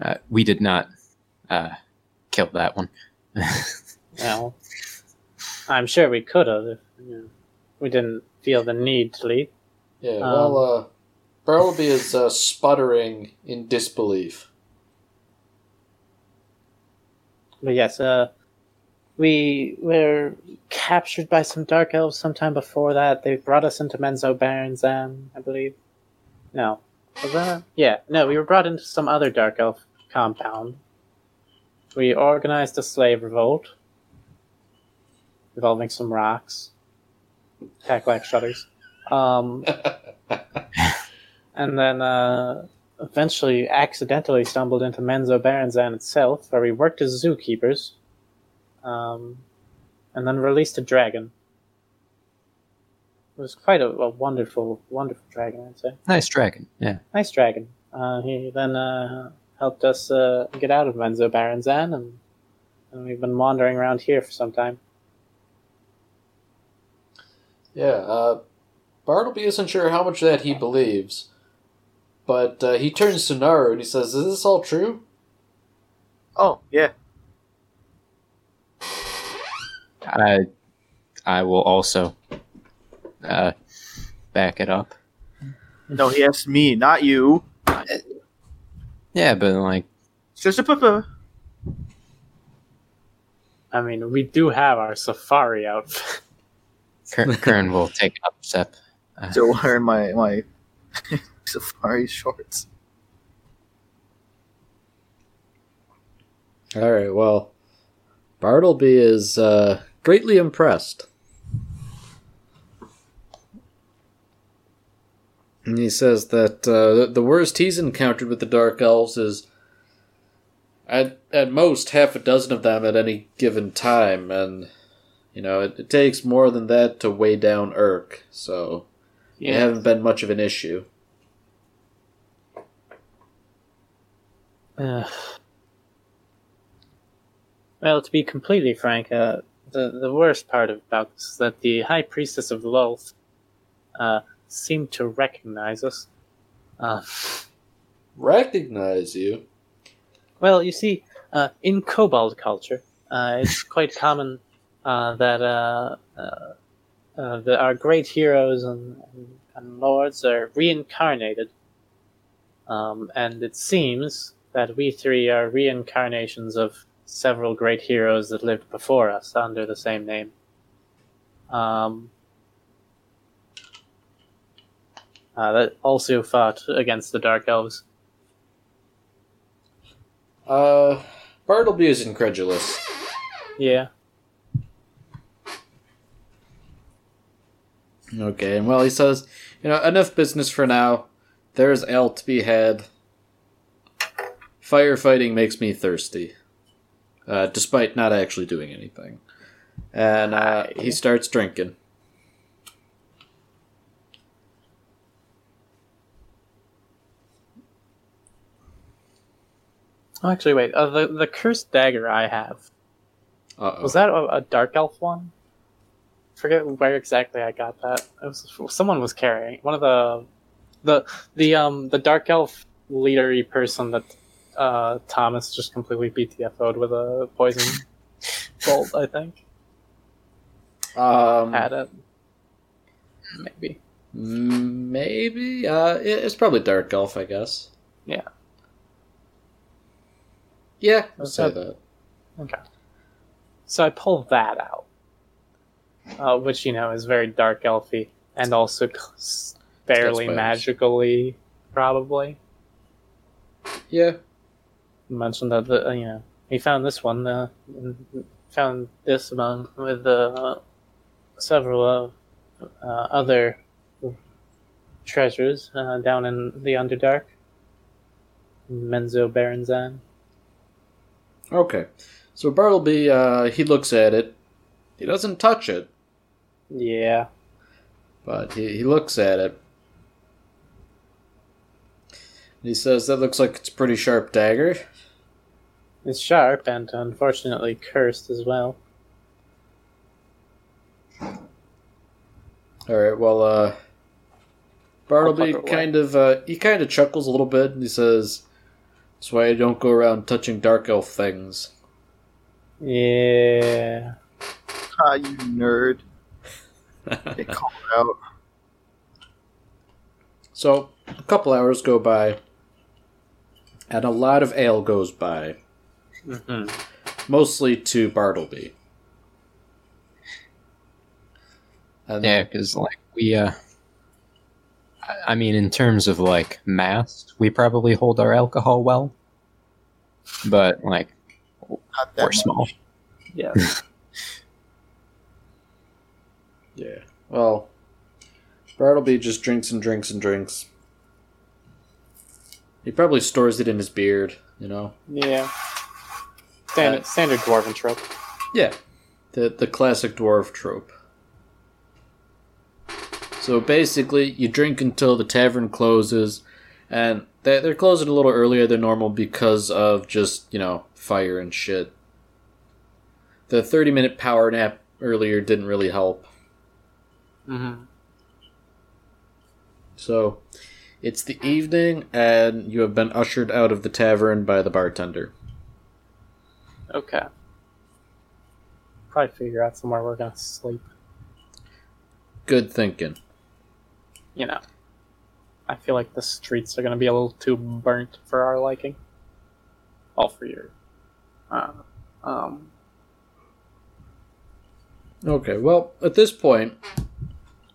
Uh, we did not uh, kill that one. Well, I'm sure we could have, if, you know. We didn't feel the need to leave. Yeah, well, um, uh, Bartleby is uh, sputtering in disbelief. But yes, uh, we were captured by some dark elves sometime before that. They brought us into Menzoberranzan, I believe. No. Was that? Yeah, no, we were brought into some other dark elf compound. We organized a slave revolt involving some rocks. Tack-lack shutters. Um, and then uh, eventually accidentally stumbled into Menzoberranzan itself, where he worked as zookeepers, um, and then released a dragon. It was quite a, a wonderful, wonderful dragon, I'd say. Nice dragon, yeah. Nice dragon. Uh, he then uh, helped us uh, get out of Menzoberranzan, and, and we've been wandering around here for some time. Yeah, uh, Bartleby isn't sure how much of that he believes, but uh, he turns to Naru and he says, "Is this all true?" Oh, yeah. I, I will also... Uh, back it up. No, he asked me, not you. Yeah, but like, it's just a papa. I mean, we do have our safari outfit. Kern will take it up a step. Uh, Still wearing my my safari shorts. All right. Well, Bartleby is uh, greatly impressed. And he says that uh, the worst he's encountered with the Dark Elves is at at most half a dozen of them at any given time. And, you know, it, it takes more than that to weigh down Urk. So yeah. It hasn't been much of an issue. Uh, well, to be completely frank, uh, the, the worst part about this is that the High Priestess of Lolth... Uh, seem to recognize us. Uh, recognize you? Well, you see, uh, in kobold culture, uh, it's quite common uh, that uh, uh, uh, the, our great heroes and, and, and lords are reincarnated, um, and it seems that we three are reincarnations of several great heroes that lived before us under the same name. Um... Uh, that also fought against the Dark Elves. Uh, Bartleby is incredulous. Yeah. Okay, and well, he says, you know, enough business for now. There's ale to be had. Firefighting makes me thirsty. Uh, despite not actually doing anything. And uh, he starts drinking. Oh, actually, wait. Uh, the the cursed dagger I have. Uh-oh. Was that a, a dark elf one? I forget where exactly I got that. It was, someone was carrying one of the the the um the dark elf leadery person that uh, Thomas just completely B T F O'd with a poison bolt. I think. Um, had it. Maybe. Maybe. Uh, it, it's probably dark elf, I guess. Yeah. Yeah, I'll say that, that. Okay. So I pulled that out, uh, which, you know, is very dark elfy and also barely magically, probably. Yeah. Mentioned that, the, you know, he found this one, uh, found this among with uh, several uh, uh, other treasures uh, down in the Underdark, Menzoberranzan. Okay, so Bartleby, uh, he looks at it. He doesn't touch it. Yeah. But he, he looks at it. And he says, that looks like it's a pretty sharp dagger. It's sharp and unfortunately cursed as well. Alright, well, uh, Bartleby kind of, uh, he kind of chuckles a little bit and he says... That's why I don't go around touching dark elf things. Yeah. Ah, you nerd. They called out. So, a couple hours go by, and a lot of ale goes by. Mm-hmm. Mostly to Bartleby. And yeah, because, like, we, uh... I mean, in terms of, like, mass, we probably hold our alcohol well. But, like, Not that we're much. Small. Yeah. Yeah. Well, Bartleby just drinks and drinks and drinks. He probably stores it in his beard, you know? Yeah. Standard, uh, standard dwarven trope. Yeah. The, the classic dwarf trope. So basically, you drink until the tavern closes, and they, they're closing a little earlier than normal because of just, you know, fire and shit. The thirty-minute power nap earlier didn't really help. Mm-hmm. So, it's the evening, and you have been ushered out of the tavern by the bartender. Okay. Probably figure out somewhere we're going to sleep. Good thinking. You know, I feel like the streets are going to be a little too burnt for our liking. All for your... Uh, um... Okay, well, at this point,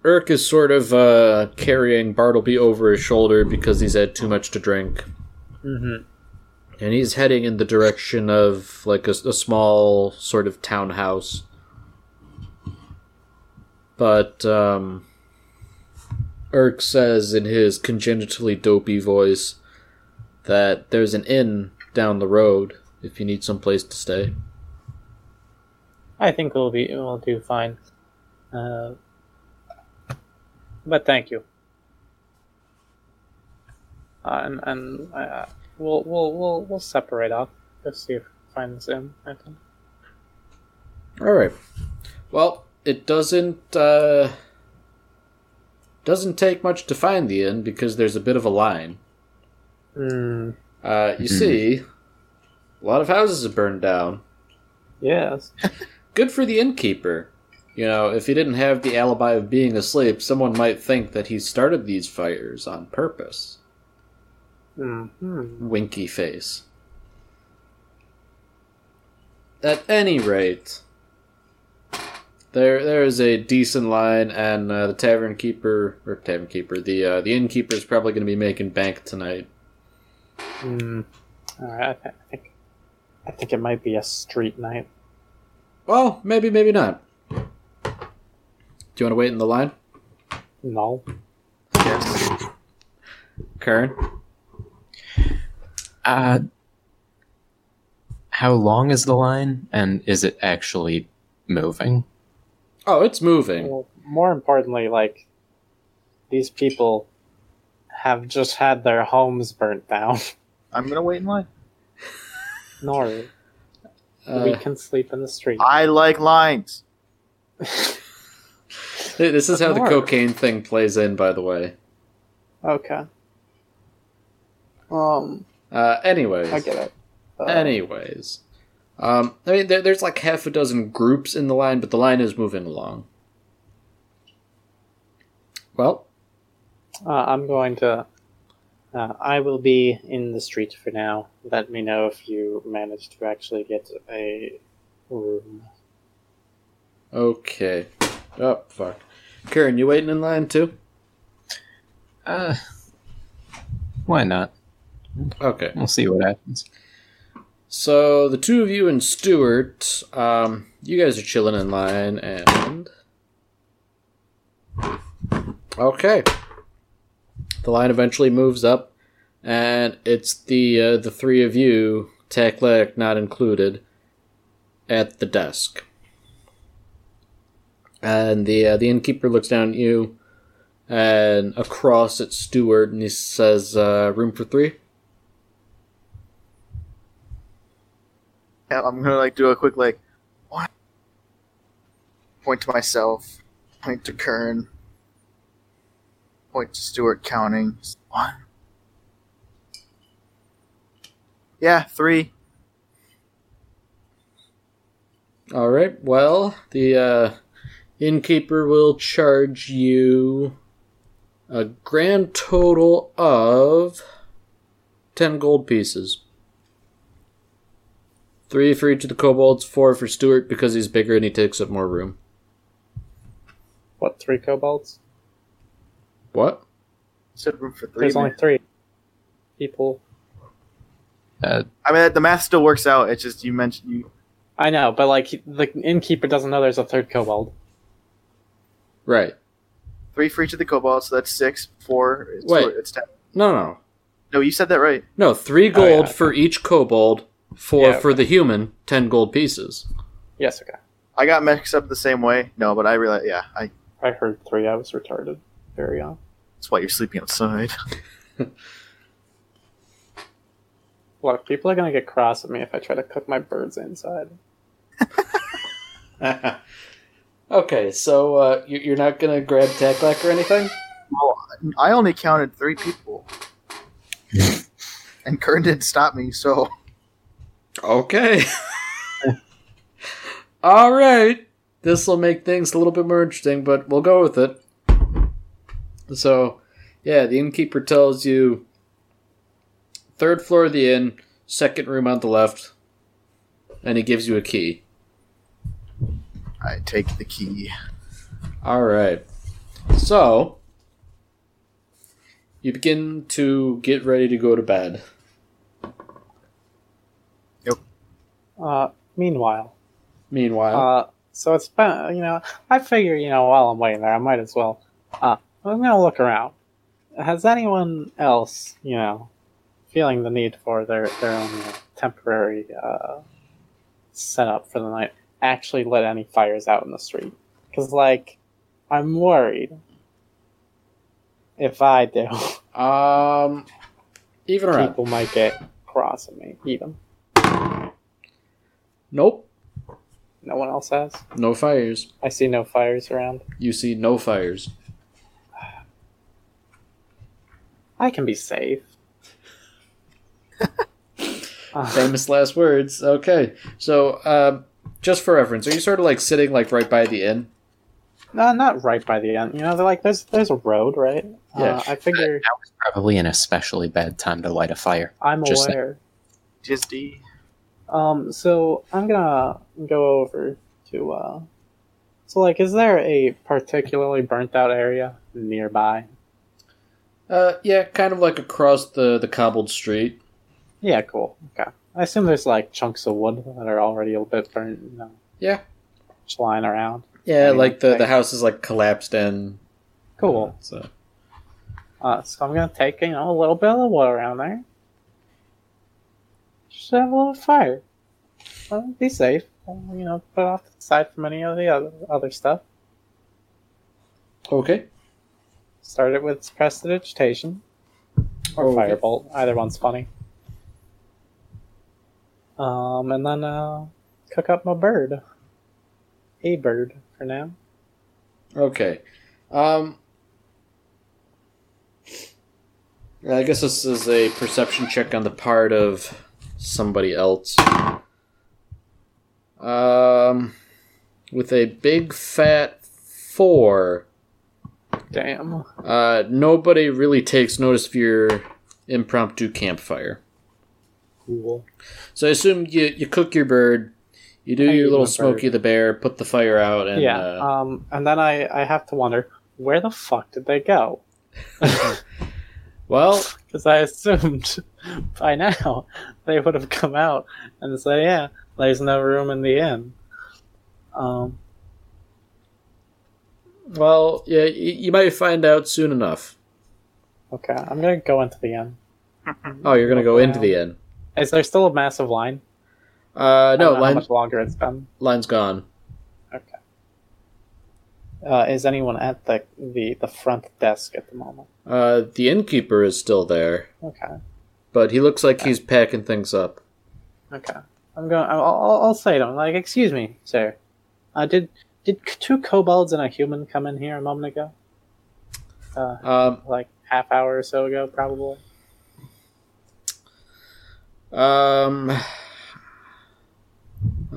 Urk is sort of uh, carrying Bartleby over his shoulder because he's had too much to drink. Mm-hmm. And he's heading in the direction of, like, a, a small sort of townhouse. But, um... Urk says in his congenitally dopey voice that there's an inn down the road if you need some place to stay. I think we'll be we'll do fine, uh, but thank you. Uh, and and uh, we'll we'll we'll we'll separate off. Let's see if we can find this in. I think. All right. Well, it doesn't uh, doesn't take much to find the inn because there's a bit of a line. Mm. Uh, you see, a lot of houses have burned down. Yes. Good for the innkeeper. You know, if he didn't have the alibi of being asleep, someone might think that he started these fires on purpose. Mm-hmm. Winky face. At any rate, there there is a decent line, and uh, the tavern keeper, or tavern keeper, the uh, the innkeeper is probably going to be making bank tonight. Mm. All right, I think I think it might be a street night. Well, maybe, maybe not. Do you want to wait in the line? No. Yes. Kern? Uh, how long is the line, and is it actually moving? Oh, it's moving. Well, more importantly, like, these people have just had their homes burnt down. I'm going to wait in line. Nori. Uh, we can sleep in the street. I like lines. This is how the cocaine thing plays in, by the way. Okay. Um. Uh. Anyways. I get it. Uh, anyways. Um. I mean, there, there's like half a dozen groups in the line, but the line is moving along. Well. Uh, I'm going to... Uh, I will be in the street for now. Let me know if you manage to actually get a room. Okay. Oh, fuck. Karen, you waiting in line too? Uh, why not? Okay. We'll see what happens. So, the two of you and Stuart, um, you guys are chilling in line and... Okay. The line eventually moves up, and it's the uh, the three of you, Tacklec not included, at the desk. And the uh, the innkeeper looks down at you, and across at Steward, and he says, uh, "Room for three." Yeah, I'm gonna like do a quick like, what? Point to myself, point to Kern. Point to Stuart counting. One. Yeah, three. All right, well, the uh, innkeeper will charge you a grand total of ten gold pieces. Three for each of the kobolds, four for Stuart because he's bigger and he takes up more room. What, three kobolds? What? Said room for three. There's man. Only three people. Uh, I mean, the math still works out. It's just you mentioned you. I know, but like the innkeeper doesn't know there's a third kobold. Right. Three for each of the kobolds, so that's six. Four. It's Wait, four, it's ten. No, no. No, you said that right. No, three gold oh, yeah. for each kobold. Four yeah, okay. for the human, ten gold pieces. Yes, okay. I got mixed up the same way. No, but I realized, yeah. I I heard three. I was retarded. Very on. That's why you're sleeping outside. Look, people are going to get cross at me if I try to cook my birds inside. Okay, so uh, you, you're not going to grab Tacklack or anything? Well, I only counted three people. And Kern didn't stop me, so... Okay. All right. This will make things a little bit more interesting, but we'll go with it. So, yeah, the innkeeper tells you third floor of the inn, second room on the left, and he gives you a key. I take the key. All right. So, you begin to get ready to go to bed. Uh, meanwhile. Meanwhile. Uh, so it's been, you know, I figure, you know, while I'm waiting there, I might as well, uh, I'm going to look around. Has anyone else, you know, feeling the need for their, their own you know, temporary, uh, setup for the night actually lit any fires out in the street? Because, like, I'm worried if I do. Um, even around. People might get cross at me, even. Nope. No one else has? No fires. I see no fires around. You see no fires. I can be safe. Famous last words. Okay. So, uh, just for reference, are you sort of like sitting like right by the inn? No, not right by the inn. You know, they're like, there's there's a road, right? Yeah. Uh, I figure... That was probably an especially bad time to light a fire. I'm just aware. Jizdy. Um, so I'm gonna go over to, uh, so like, is there a particularly burnt out area nearby? Uh, yeah, kind of like across the, the cobbled street. Yeah, cool. Okay. I assume there's like chunks of wood that are already a bit burnt, you know. Yeah. Just lying around. Yeah, maybe. Like the, the house is like collapsed in. Cool. Uh, so. Uh, so I'm gonna take, you know, a little bit of wood around there. Just have a little fire. Well, be safe. And, you know, put it off to the side from any of the other, other stuff. Okay. Start it with prestidigitation or okay. firebolt. Either one's funny. Um, and then uh, cook up my bird. A bird for now. Okay. Um. I guess this is a perception check on the part of. Somebody else. Um, with a big fat four. Damn. Uh, nobody really takes notice of your impromptu campfire. Cool. So I assume you, you cook your bird, you do I your little Smokey the Bear, put the fire out, and yeah. Uh, um, and then I I have to wonder where the fuck did they go? Well, because I assumed by now they would have come out and said, "Yeah, there's no room in the inn." Um. Well, yeah, you might find out soon enough. Okay, I'm gonna go into the inn. Oh, you're gonna go into the inn. Is there still a massive line? Uh, no, I don't know line, how much longer it's been. Line's gone. Okay. Uh, is anyone at the, the the front desk at the moment? Uh, the innkeeper is still there. Okay. But he looks like okay. he's packing things up. Okay, I'm going. I'll, I'll say to him, like, "Excuse me, sir. Uh, did did two kobolds and a human come in here a moment ago? Uh, um, like half hour or so ago, probably." Um.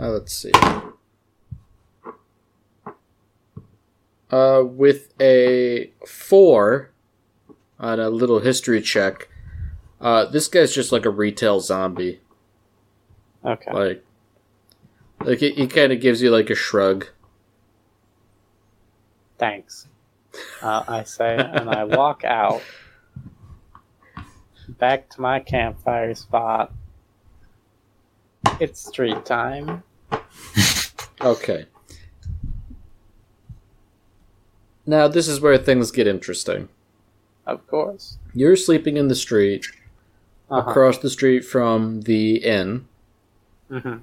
Uh, let's see. Uh, with a four on a little history check. Uh, this guy's just like a retail zombie. Okay. Like, like he, he kind of gives you like a shrug. Thanks, uh, I say, and I walk out back to my campfire spot. It's street time. Okay. Now this is where things get interesting. Of course. You're sleeping in the street. uh-huh. across the street from the inn. Mm-hmm.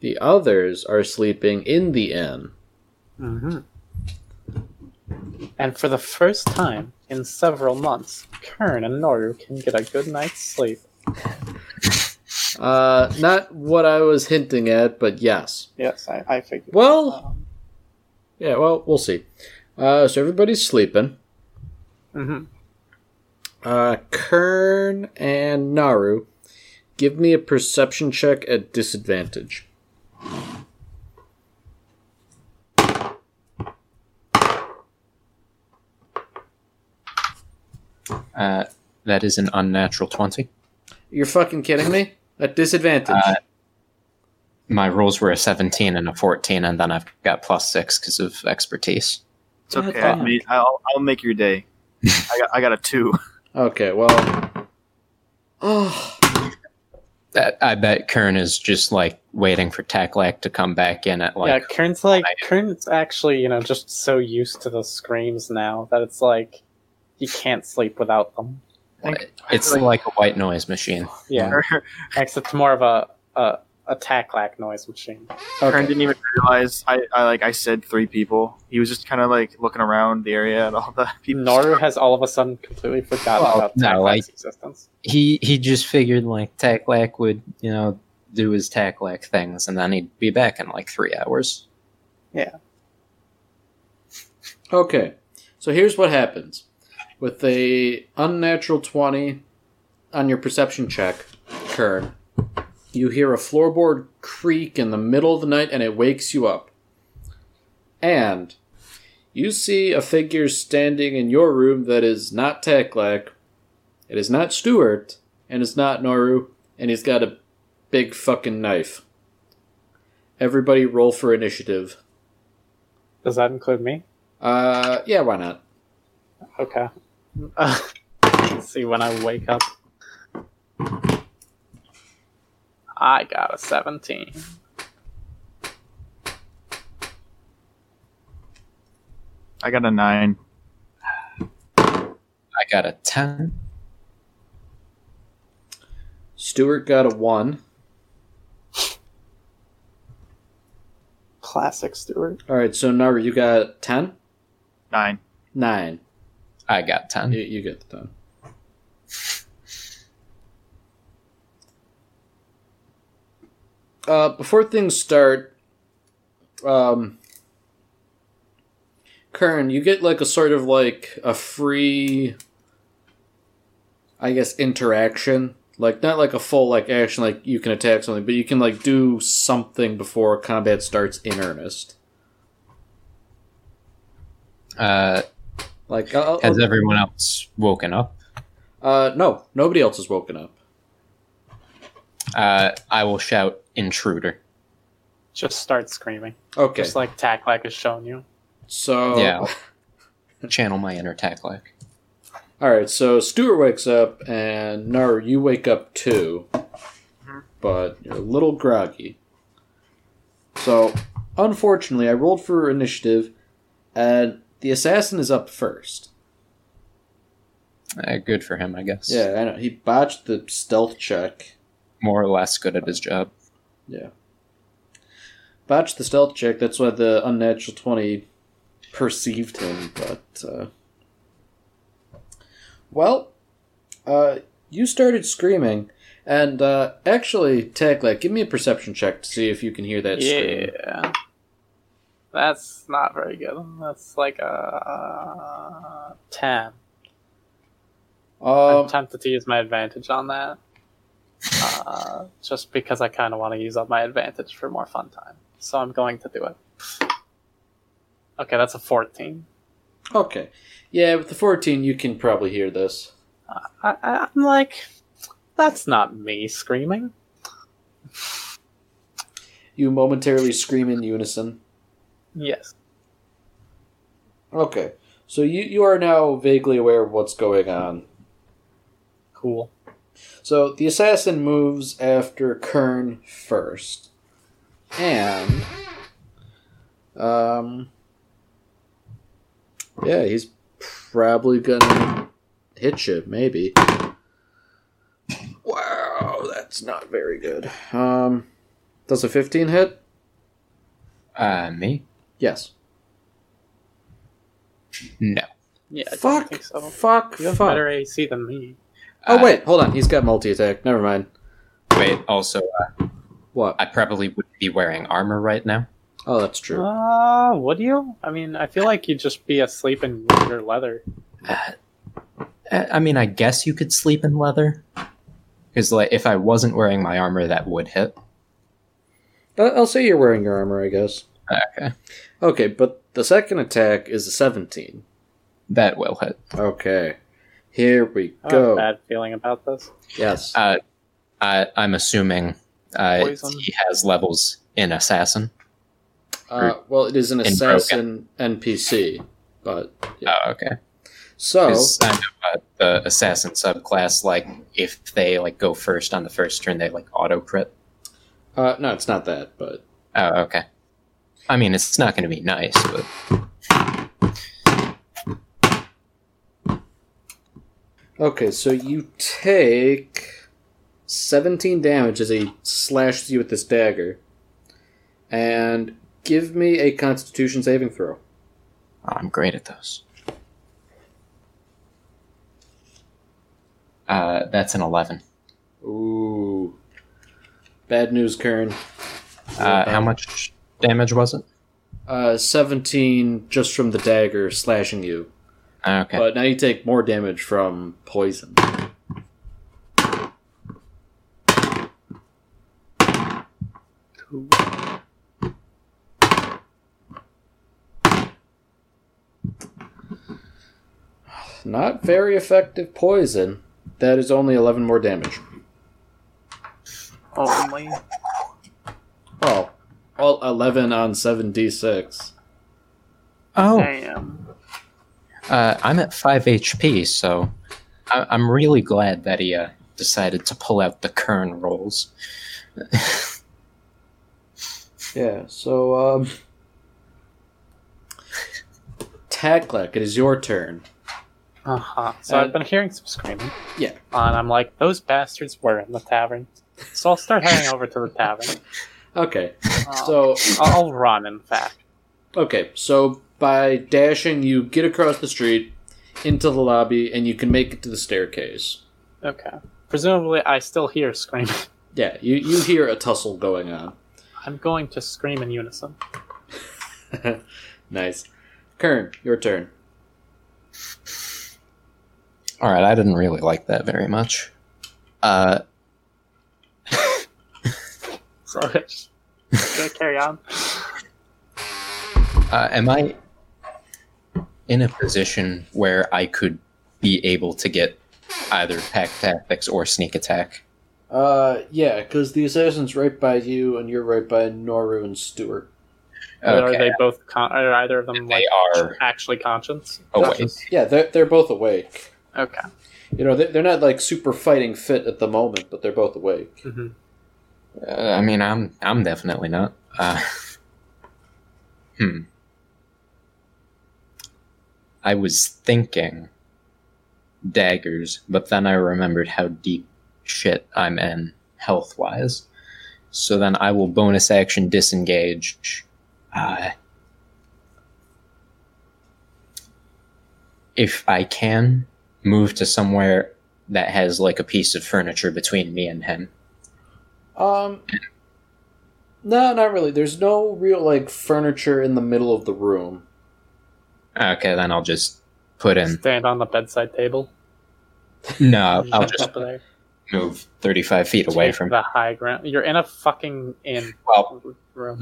The others are sleeping in the inn. Mm-hmm. And for the first time in several months, Kern and Noru can get a good night's sleep. Uh, not what I was hinting at, but yes. Yes, I, I figured. Well, um, yeah, well, we'll see. Uh, so everybody's sleeping. Mm-hmm. Uh, Kern and Naru, give me a perception check at disadvantage. Uh, that is an unnatural twenty. You're fucking kidding me? At disadvantage. Uh, my rolls were a seventeen and a fourteen, and then I've got plus six because of expertise. It's okay. I mean, I'll, I'll make your day. I, got, I got a two. Okay, well... Oh. That, I bet Kern is just, like, waiting for Taclac to come back in at, like... Yeah, Kern's, like... Kern's actually, you know, just so used to the screams now that it's, like, you can't sleep without them. Think, it's like, like a white noise machine. Yeah, except more of a a, a Taclac noise machine. Okay. Kern didn't even realize I, I like I said three people. He was just kind of like looking around the area and all the people. Noru has all of a sudden completely forgotten oh, about no, Taclac's like, existence. He he just figured like Taclac would you know do his Taclac things and then he'd be back in like three hours. Yeah. Okay, so here's what happens. With a unnatural twenty on your perception check, Kern, you hear a floorboard creak in the middle of the night and it wakes you up. And you see a figure standing in your room that is not Taclac, it is not Stuart, and it's not Noru, and he's got a big fucking knife. Everybody roll for initiative. Does that include me? Uh, yeah, why not? Okay. Uh, let's see when I wake up. I got a seventeen. I got a nine. I got a ten. Stuart got a one. Classic Stuart. Alright, so Naru, you got ten? Nine. Nine. I got ten. You, you get the ten. Uh, before things start, um, Kern, you get like a sort of like a free, I guess, interaction. Like not like a full like action, like you can attack something, but you can like do something before combat starts in earnest. Uh. Like, uh, has everyone else woken up? Uh, no, nobody else has woken up. Uh, I will shout, intruder. Just start screaming. Okay. Just like Taclac has shown you. So... Yeah. Channel my inner Taclac. Alright, so Stuart wakes up, and Nar, you wake up too. But you're a little groggy. So, unfortunately, I rolled for initiative, and... The assassin is up first. Uh, good for him, I guess. Yeah, I know. He botched the stealth check. More or less good at his job. Yeah. Botched the stealth check, that's why the unnatural twenty perceived him, but... Uh... Well, uh, you started screaming, and uh, actually, Taclac, give me a perception check to see if you can hear that yeah. scream. Yeah. That's not very good. That's like a uh, ten. Um, I'm tempted to use my advantage on that. Uh, just because I kind of want to use up my advantage for more fun time. So I'm going to do it. Okay, that's a fourteen. Okay. Yeah, with the fourteen, you can probably hear this. Uh, I, I, I'm like, that's not me screaming. You momentarily scream in unison. Yes. Okay. So you, you are now vaguely aware of what's going on. Cool. So the assassin moves after Kern first. And... Um... Yeah, he's probably gonna hit you, maybe. Wow, That's not very good. Um, does a fifteen hit? Uh, me? Yes. No. Yeah. I fuck. Think so. Fuck. You have fuck. Better A C than me. Oh uh, wait, hold on. He's got multi attack. Never mind. Wait. Also, uh, what? I probably wouldn't be wearing armor right now. Oh, that's true. Uh, would you? I mean, I feel like you'd just be asleep in your leather. Uh, I mean, I guess you could sleep in leather. Because like, if I wasn't wearing my armor, that would hit. I'll say you're wearing your armor, I guess. Okay. Okay, but the second attack is a seventeen. That will hit. Okay. Here we I go. I have a bad feeling about this. Yes. Uh, I, I'm assuming uh, he has levels in Assassin. Uh, well, it is an assassin N P C, but... Yeah. Oh, okay. So... I know about the assassin subclass, like, if they, like, go first on the first turn, they, like, auto-crit. Uh, no, it's not that, but... Oh, okay. I mean, it's not going to be nice, but... Okay, so you take... seventeen damage as he slashes you with this dagger. And... Give me a Constitution saving throw. I'm great at those. Uh, that's an eleven. Ooh. Bad news, Kern. Uh, how much damage was it? Uh, seventeen just from the dagger slashing you. Okay. But now you take more damage from poison. Two. Not very effective poison. That is only eleven more damage. Only? Oh. Well, eleven on seven d six. Oh. Damn. Uh, I'm at five H P, so I- I'm really glad that he uh, decided to pull out the Kern rolls. Yeah, so, um... Tacklek, it is your turn. Uh-huh. So uh, I've been hearing some screaming. Yeah. And I'm like, those bastards were in the tavern. So I'll start heading over to the tavern. Okay. Uh, so I'll run, in fact. Okay. So by dashing, you get across the street into the lobby, and you can make it to the staircase. Okay. Presumably, I still hear screaming. Yeah. You, you hear a tussle going on. I'm going to scream in unison. Nice. Kern, your turn. All right, I didn't really like that very much. Uh, Sorry. Can I carry on? Uh, am I in a position where I could be able to get either pack tactics or sneak attack? Uh, yeah, because the assassin's right by you, and you're right by Noru and Stuart. Okay. Are they both? Con- are either of them? They like, are actually conscious. Awake. Yeah, they're they're both awake. Okay. You know, they're not, like, super fighting fit at the moment, but they're both awake. Mm-hmm. Uh, I mean, I'm I'm definitely not. Uh, hmm. I was thinking daggers, but then I remembered how deep shit I'm in health-wise. So then I will bonus action disengage. Uh, if I can... move to somewhere that has, like, a piece of furniture between me and him. Um, no, not really. There's no real, like, furniture in the middle of the room. Okay, then I'll just put in... Stand on the bedside table? No, I'll just there. Move thirty-five feet away from... the high ground. You're in a fucking inn well, room.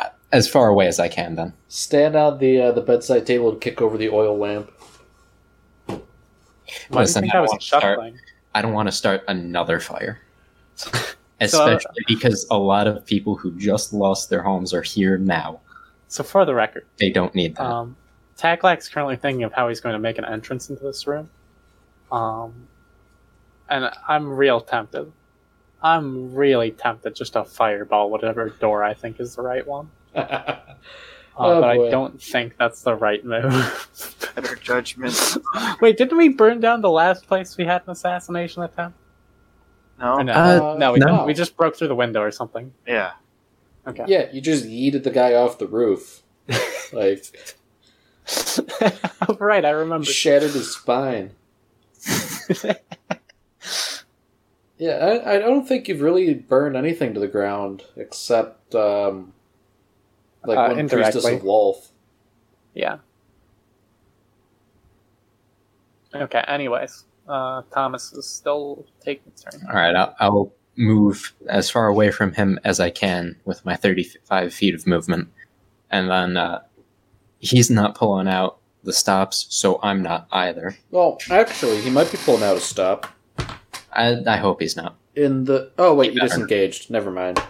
Uh, as far away as I can, then. Stand on the, uh, the bedside table and kick over the oil lamp. Why Listen, do you think I, I, was start, I don't want to start another fire. Especially so, uh, because a lot of people who just lost their homes are here now. So for the record... They don't need that. Um, Taklak's currently thinking of how he's going to make an entrance into this room. Um, and I'm real tempted. I'm really tempted just to fireball whatever door I think is the right one. uh, oh, but boy. I don't think that's the right move. Better judgment. Wait, didn't we burn down the last place we had an assassination attempt? No, no, uh, no, we, no. we just broke through the window or something. Yeah. Okay. Yeah, you just yeeted the guy off the roof. Like, right, I remember. Shattered his spine. Yeah, I, I don't think you've really burned anything to the ground except um, like uh, one priestess of Lolth. Yeah. Okay. Anyways, uh, Thomas is still taking turn. All right, I'll, I'll move as far away from him as I can with my thirty-five feet of movement, and then uh, he's not pulling out the stops, so I'm not either. Well, actually, he might be pulling out a stop. I, I hope he's not. In the oh wait, you disengaged. Never mind.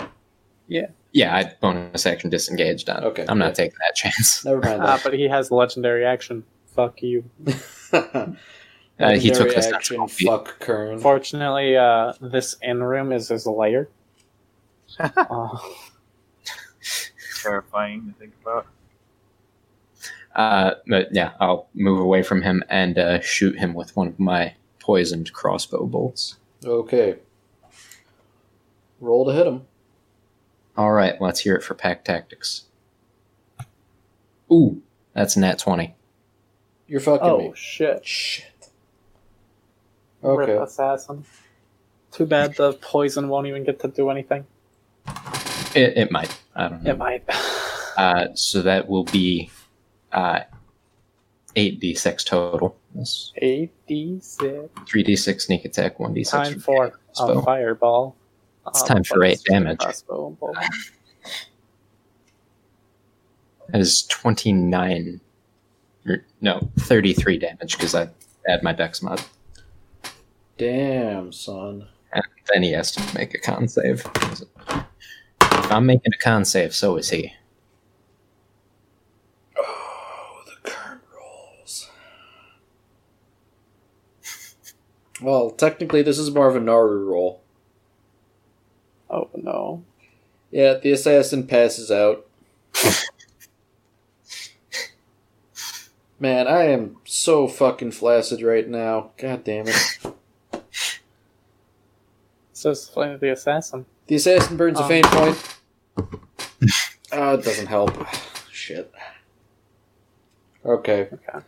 Yeah. Yeah, I bonus action disengaged on. Okay. I'm not okay. taking that chance. Never mind. That. Uh, but he has legendary action. Fuck you. uh, he took the action. Fuck Kern. Fortunately, uh, this end room is his lair. oh. Terrifying to think about. Uh, but yeah, I'll move away from him and uh, shoot him with one of my poisoned crossbow bolts. Okay. Roll to hit him. All right, let's hear it for pack tactics. Ooh, that's a nat twenty. You're fucking oh, me. Oh, shit. Shit. Okay. Rip assassin. Too bad the poison won't even get to do anything. It, it might. I don't know. It might. uh, so that will be uh, eight d six total. eight d six three d six sneak attack, one d six. Time for a fireball. It's um, time for eight damage. That is twenty-nine. No, thirty-three damage because I add my dex mod. Damn, son. And then he has to make a con save. If I'm making a con save, so is he. Well, technically, this is more of a Naru roll. Oh, no. Yeah, the assassin passes out. Man, I am so fucking flaccid right now. God damn it. So it's the flame of the assassin. The assassin burns oh. a faint point. Oh, it doesn't help. Shit. Okay. Okay.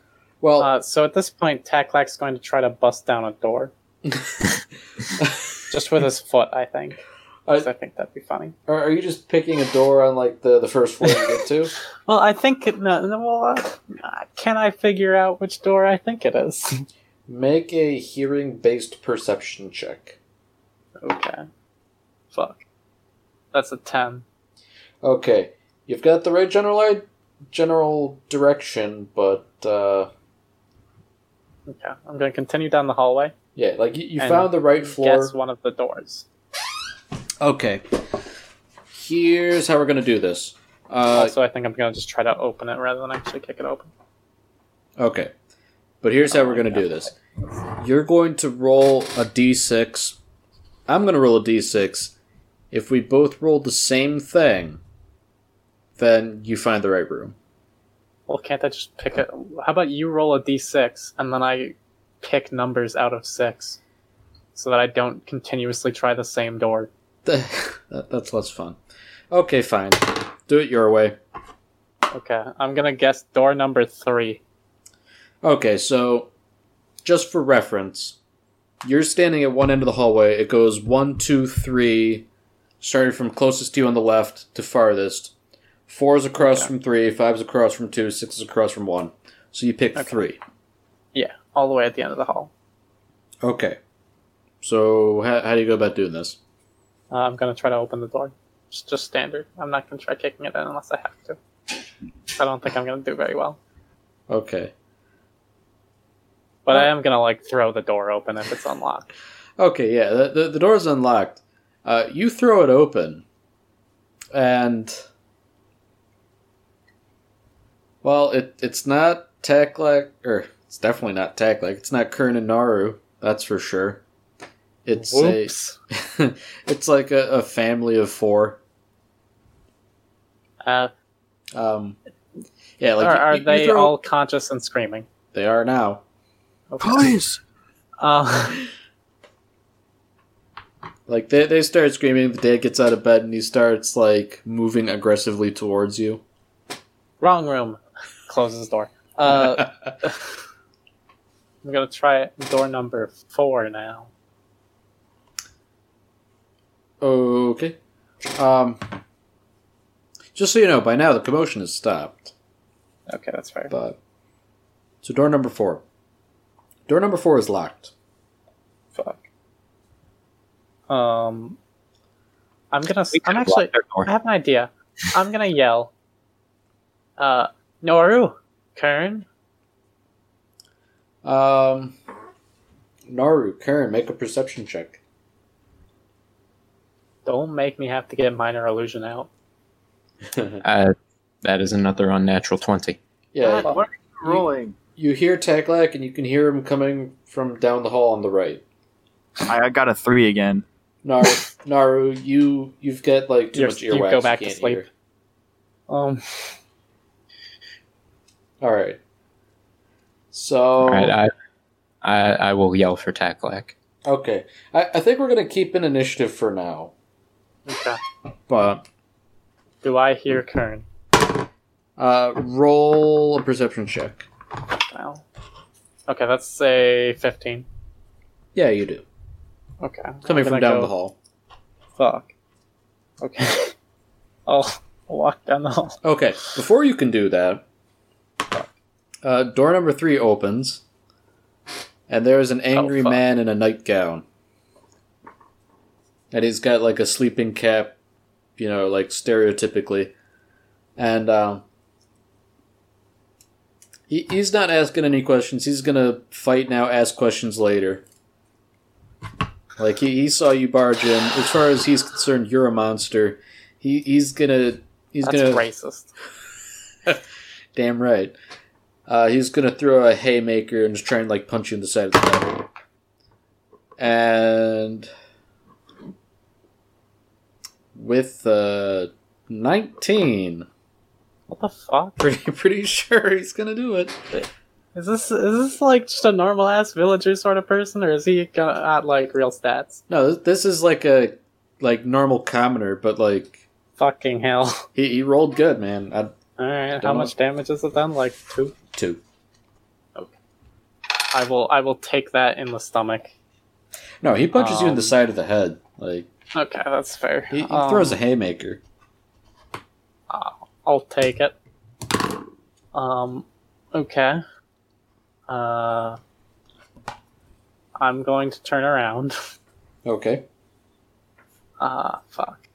Well, uh, so at this point, Tacklak's going to try to bust down a door, just with his foot, I think. I, I think that'd be funny. Are, are you just picking a door on like the, the first floor you get to? Well, I think it, no. Well, uh, can I figure out which door I think it is? Make a hearing-based perception check. Okay. Fuck. That's a ten. Okay, you've got the right general I- general direction, but. Uh, Okay, I'm going to continue down the hallway. Yeah, like you, you found the right floor. Guess one of the doors. Okay. Here's how we're going to do this. Uh, also, I think I'm going to just try to open it rather than actually kick it open. Okay. But here's how oh, we're going to do this. You're going to roll a d six. I'm going to roll a d six. If we both roll the same thing, then you find the right room. Well, can't I just pick it? How about you roll a d six, and then I pick numbers out of six, so that I don't continuously try the same door. that, that's less fun. Okay, fine. Do it your way. Okay, I'm gonna guess door number three. Okay, so, just for reference, you're standing at one end of the hallway. It goes one, two, three, starting from closest to you on the left to farthest. Four is across okay. from three, five is across from two, six is across from one. So you pick okay. three. Yeah, all the way at the end of the hall. Okay. So how, how do you go about doing this? Uh, I'm going to try to open the door. It's just standard. I'm not going to try kicking it in unless I have to. I don't think I'm going to do very well. Okay. But well, I am going to like throw the door open if it's unlocked. Okay, yeah, the, the, the door is unlocked. Uh, you throw it open, and... Well, it it's not Tacklak, or it's definitely not Tacklak. It's not Kern and Naru, that's for sure. It's Whoops. a, it's like a, a family of four. Uh, um, yeah. Like are you, are you, they you throw... all conscious and screaming? They are now. Okay. Please. Uh, Like, they they start screaming, the dad gets out of bed, and he starts, like, moving aggressively towards you. Wrong room. Closes the door. Uh, I'm going to try door number four now. Okay. Um, just so you know, by now the commotion has stopped. Okay, that's fair. But, so door number four. Door number four is locked. Fuck. Um, I'm gonna. I'm actually. I have an idea. I'm gonna yell. Uh, Noru, Kern. Um, Noru, Kern, make a perception check. Don't make me have to get minor illusion out. uh, that is another unnatural twenty. Yeah, God, what are you rolling? You, you hear Taklak, and you can hear him coming from down the hall on the right. I, I got a three again. Naru, Naru, you you've got like too You're, much earwax. You go back you to sleep. Hear. Um. All right. So. All right, I, I I will yell for Taklak. Okay, I, I think we're gonna keep an initiative for now. Okay. But. Do I hear Kern? Uh, roll a perception check. Wow. Okay, that's say fifteen. Yeah, you do. Okay. Coming from down go... the hall. Fuck. Okay. I'll walk down the hall. Okay. Before you can do that, uh, door number three opens, and there is an angry oh, man in a nightgown. And he's got, like, a sleeping cap, you know, like, stereotypically. And, um... He, he's not asking any questions. He's gonna fight now, ask questions later. Like, he, he saw you barge in. As far as he's concerned, you're a monster. He he's gonna he's That's gonna racist. Damn right. Uh, he's gonna throw a haymaker and just try and like punch you in the side of the head. And with uh nineteen. What the fuck? Pretty pretty sure he's gonna do it. Is this is this like just a normal ass villager sort of person, or is he got like real stats? No, this is like a like normal commoner, but like fucking hell, he he rolled good, man. I All right, how know. much damage is it done? Like two. Two. Okay. I will I will take that in the stomach. No, he punches um, you in the side of the head. Like okay, that's fair. He, he um, throws a haymaker. I'll take it. Um, okay. Uh, I'm going to turn around. Okay. Ah, uh, fuck.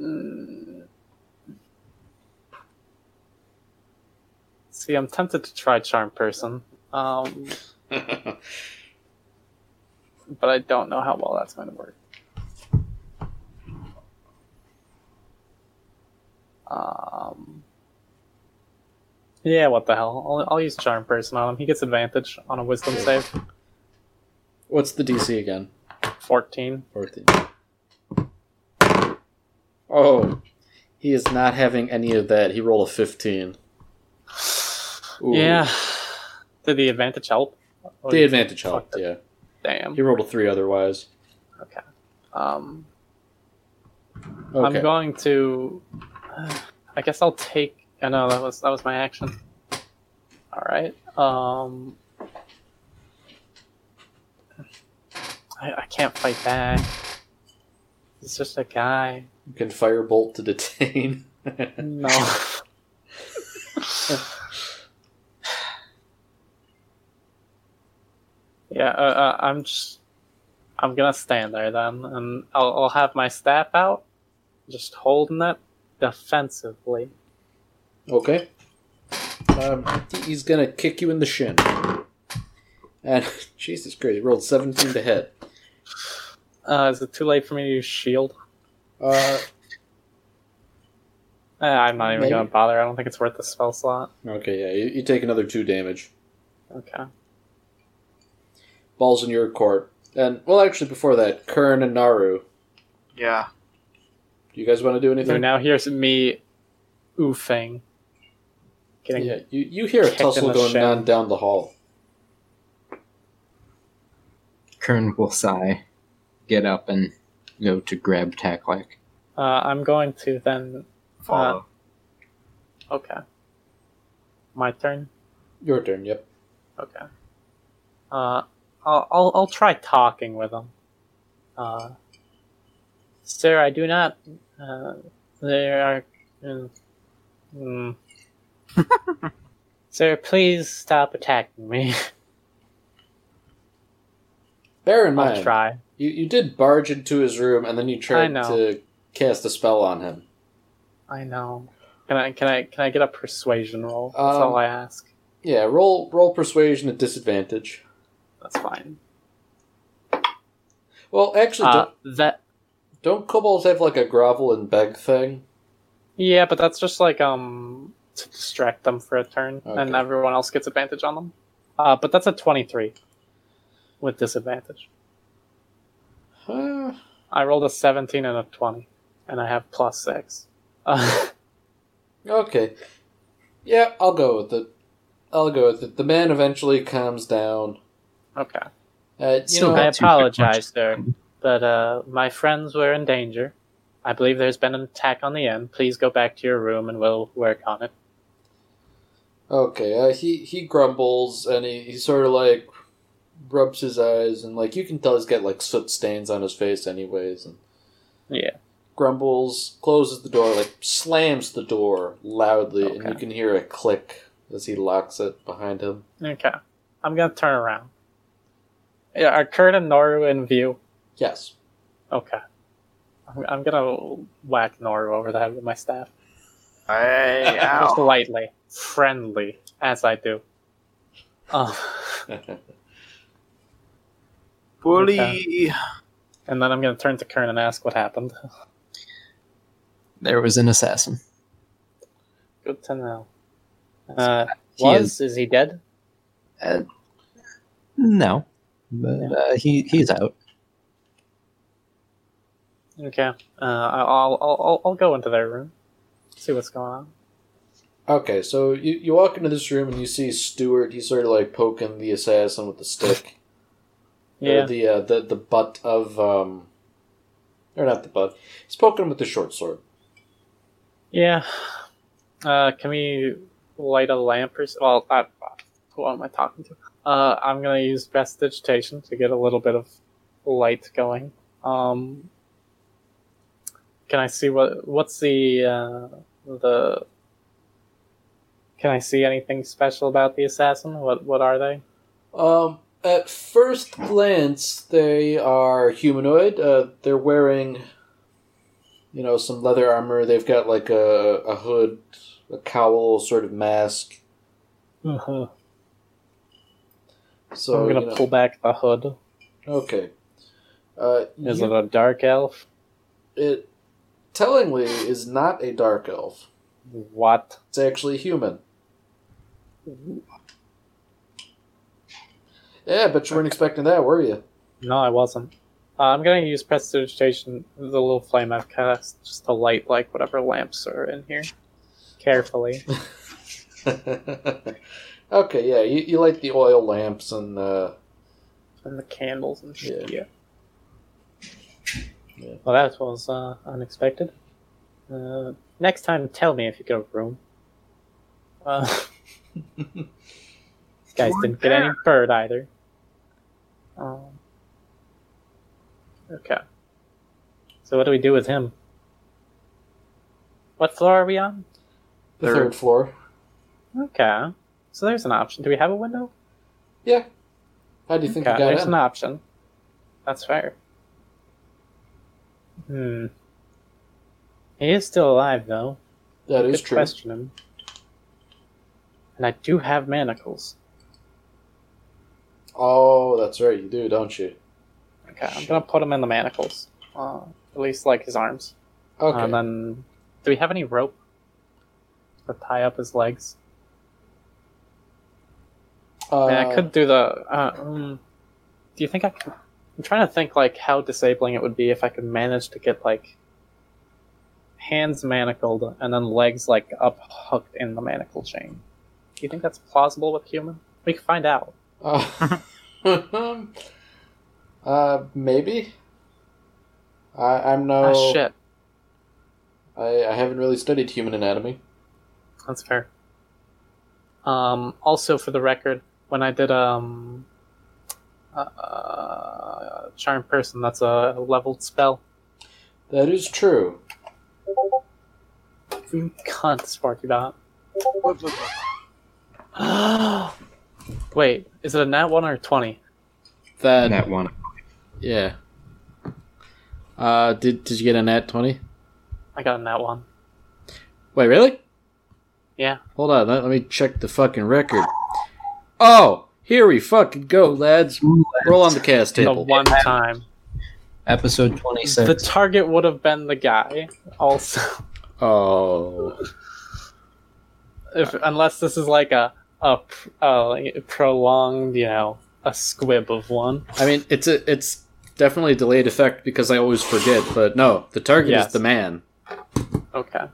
Mm. See, I'm tempted to try Charm Person. Um, but I don't know how well that's going to work. Um... Yeah, what the hell? I'll, I'll use Charm Person on him. He gets advantage on a Wisdom save. What's the D C again? fourteen. fourteen. Oh, he is not having any of that. He rolled a fifteen. Ooh. Yeah. Did the advantage help? Or the advantage helped, yeah. Damn. He rolled a three otherwise. Okay. Um. Okay. I'm going to... Uh, I guess I'll take... I know that was that was my action. All right. Um, I, I can't fight back. It's just a guy. You can firebolt to detain. No. yeah, uh, uh, I'm just. I'm gonna stand there then, and I'll, I'll have my staff out, just holding it defensively. Okay. Um, he's gonna kick you in the shin. And, Jesus Christ, he rolled seventeen to hit. Uh, is it too late for me to use shield? Uh, eh, I'm not even maybe? gonna bother. I don't think it's worth the spell slot. Okay, yeah, you, you take another two damage. Okay. Ball's in your court. And, well, actually, before that, Kern and Naru. Yeah. Do you guys want to do anything? So now here's me... oofing. Getting yeah, you, you hear a tussle going shin. on down the hall. Kern will sigh, get up, and go to grab Taklak. Uh, I'm going to then... Follow. Uh, okay. My turn? Your turn, yep. Okay. Uh, I'll, I'll, I'll try talking with him. Uh, sir, I do not... Uh, there are... Uh, mm, sir, please stop attacking me. Bear in mind, I'll try. You, you did barge into his room, and then you tried to cast a spell on him. I know. Can I can I can I get a persuasion roll? That's um, all I ask. Yeah, roll roll persuasion at disadvantage. That's fine. Well, actually, uh, don't, that don't kobolds have like a grovel and beg thing? Yeah, but that's just like um. to distract them for a turn, okay. And everyone else gets advantage on them. Uh, but that's a twenty-three with disadvantage. Huh. I rolled a seventeen and a twenty, and I have plus six. Uh, okay. Yeah, I'll go with it. I'll go with it. The man eventually calms down. Okay. Uh, you know, I apologize, sir, but uh, my friends were in danger. I believe there's been an attack on the inn. Please go back to your room and we'll work on it. Okay, uh, he, he grumbles, and he, he sort of, like, rubs his eyes, and, like, you can tell he's got, like, soot stains on his face anyways. And yeah. Grumbles, closes the door, like, slams the door loudly, okay. And you can hear a click as he locks it behind him. Okay. I'm gonna turn around. Are Kurt and Noru in view? Yes. Okay. I'm gonna whack Noru over the head with my staff. Hey, ow. Just lightly, friendly, as I do. Bully! Okay. And then I'm gonna turn to Kern and ask what happened. There was an assassin. Good to know. Uh, he was? Is, is he dead? Uh, no. But yeah. uh, he he's out. Okay, uh, I'll I'll I'll go into their room, see what's going on. Okay, so you, you walk into this room and you see Stuart. He's sort of like poking the assassin with the stick. Yeah. Or the uh, the the butt of um, or not the butt. He's poking him with the short sword. Yeah. Uh, can we light a lamp or so? Well, I, who am I talking to? Uh, I'm gonna use prestidigitation to get a little bit of light going. Um. Can I see what? What's the uh, the? Can I see anything special about the assassin? What what are they? Um, at first glance, they are humanoid. Uh, they're wearing, you know, some leather armor. They've got like a a hood, a cowl sort of mask. Uh-huh. So I'm gonna you know. pull back the hood. Okay. Uh, Is you... it a dark elf? It. Tellingly, is not a dark elf. What? It's actually human. Yeah, but you weren't okay. expecting that, were you? No, I wasn't. Uh, I'm going to use prestidigitation, the little flame I've cast, just to light like whatever lamps are in here. Carefully. Okay, yeah, you, you light the oil lamps and uh and the candles and shit. Yeah. yeah. Yeah. Well, that was uh, unexpected. Uh, next time, tell me if you get a room. Uh, you guys didn't get any bird either. Um, okay. So what do we do with him? What floor are we on? The third, third floor. Okay. So there's an option. Do we have a window? Yeah. How do you think okay, we got there's in? There's an option. That's fair. Hmm. He is still alive, though. That is true. I could question him. And I do have manacles. Oh, that's right. You do, don't you? Okay, I'm going to put him in the manacles. Uh, at least, like, his arms. Okay. And then, do we have any rope to tie up his legs? Uh, and I could do the... Uh, um, do you think I can... I'm trying to think, like, how disabling it would be if I could manage to get, like, hands manacled and then legs, like, up hooked in the manacle chain. Do you think that's plausible with human? We can find out. Uh, Uh, maybe. I, I'm no... Oh, shit. I, I haven't really studied human anatomy. That's fair. Um, also, for the record, when I did um, uh, uh, Charm Person, that's a leveled spell. That is true. You can't Sparky Dot. Wait, is it a nat one or a twenty? That nat one. Yeah. Uh, did did you get a nat twenty? I got a nat one. Wait, really? Yeah. Hold on, let, let me check the fucking record. Oh, here we fucking go, lads. Roll on the cast table. The one time. Episode twenty-six. The target would have been the guy. Also. Oh. If unless this is like a a, a prolonged, you know, a squib of one. I mean, it's a it's definitely a delayed effect because I always forget. But no, the target yes. is the man. Okay.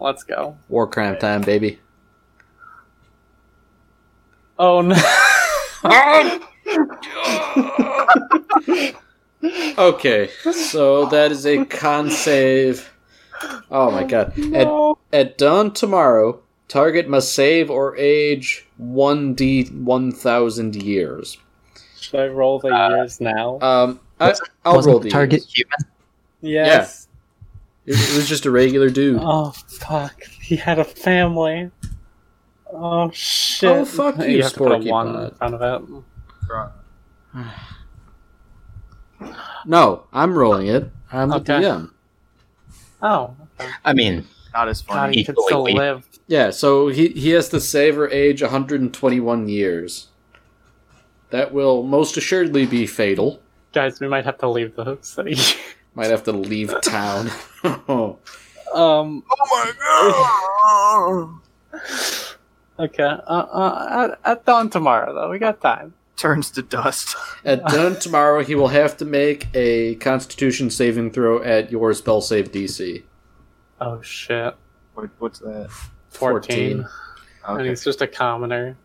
Let's go. War crime okay. time, baby. Oh no. Okay, so that is a con save. Oh my god. No. At, at dawn tomorrow, target must save or age one d one thousand years. Should I roll the uh, years now? Um, I, I'll roll the target years. Human? Yes. Yeah. It was just a regular dude. Oh, fuck. He had a family. Oh, shit. Oh, fuck you, you Sporky Pod. In front of it. No, I'm rolling it. I'm okay. the D M. Oh. Okay. I mean, not as funny. God, he could still live. Yeah, so he, he has to save or age one hundred twenty-one years. That will most assuredly be fatal. Guys, we might have to leave the city. Might have to leave town. um, oh my god! Okay, uh, uh, at, at dawn tomorrow, though, we got time. Turns to dust. At dawn tomorrow, he will have to make a Constitution saving throw at your spell save D C. Oh shit! What, what's that? Fourteen. Fourteen. Okay. And he's just a commoner.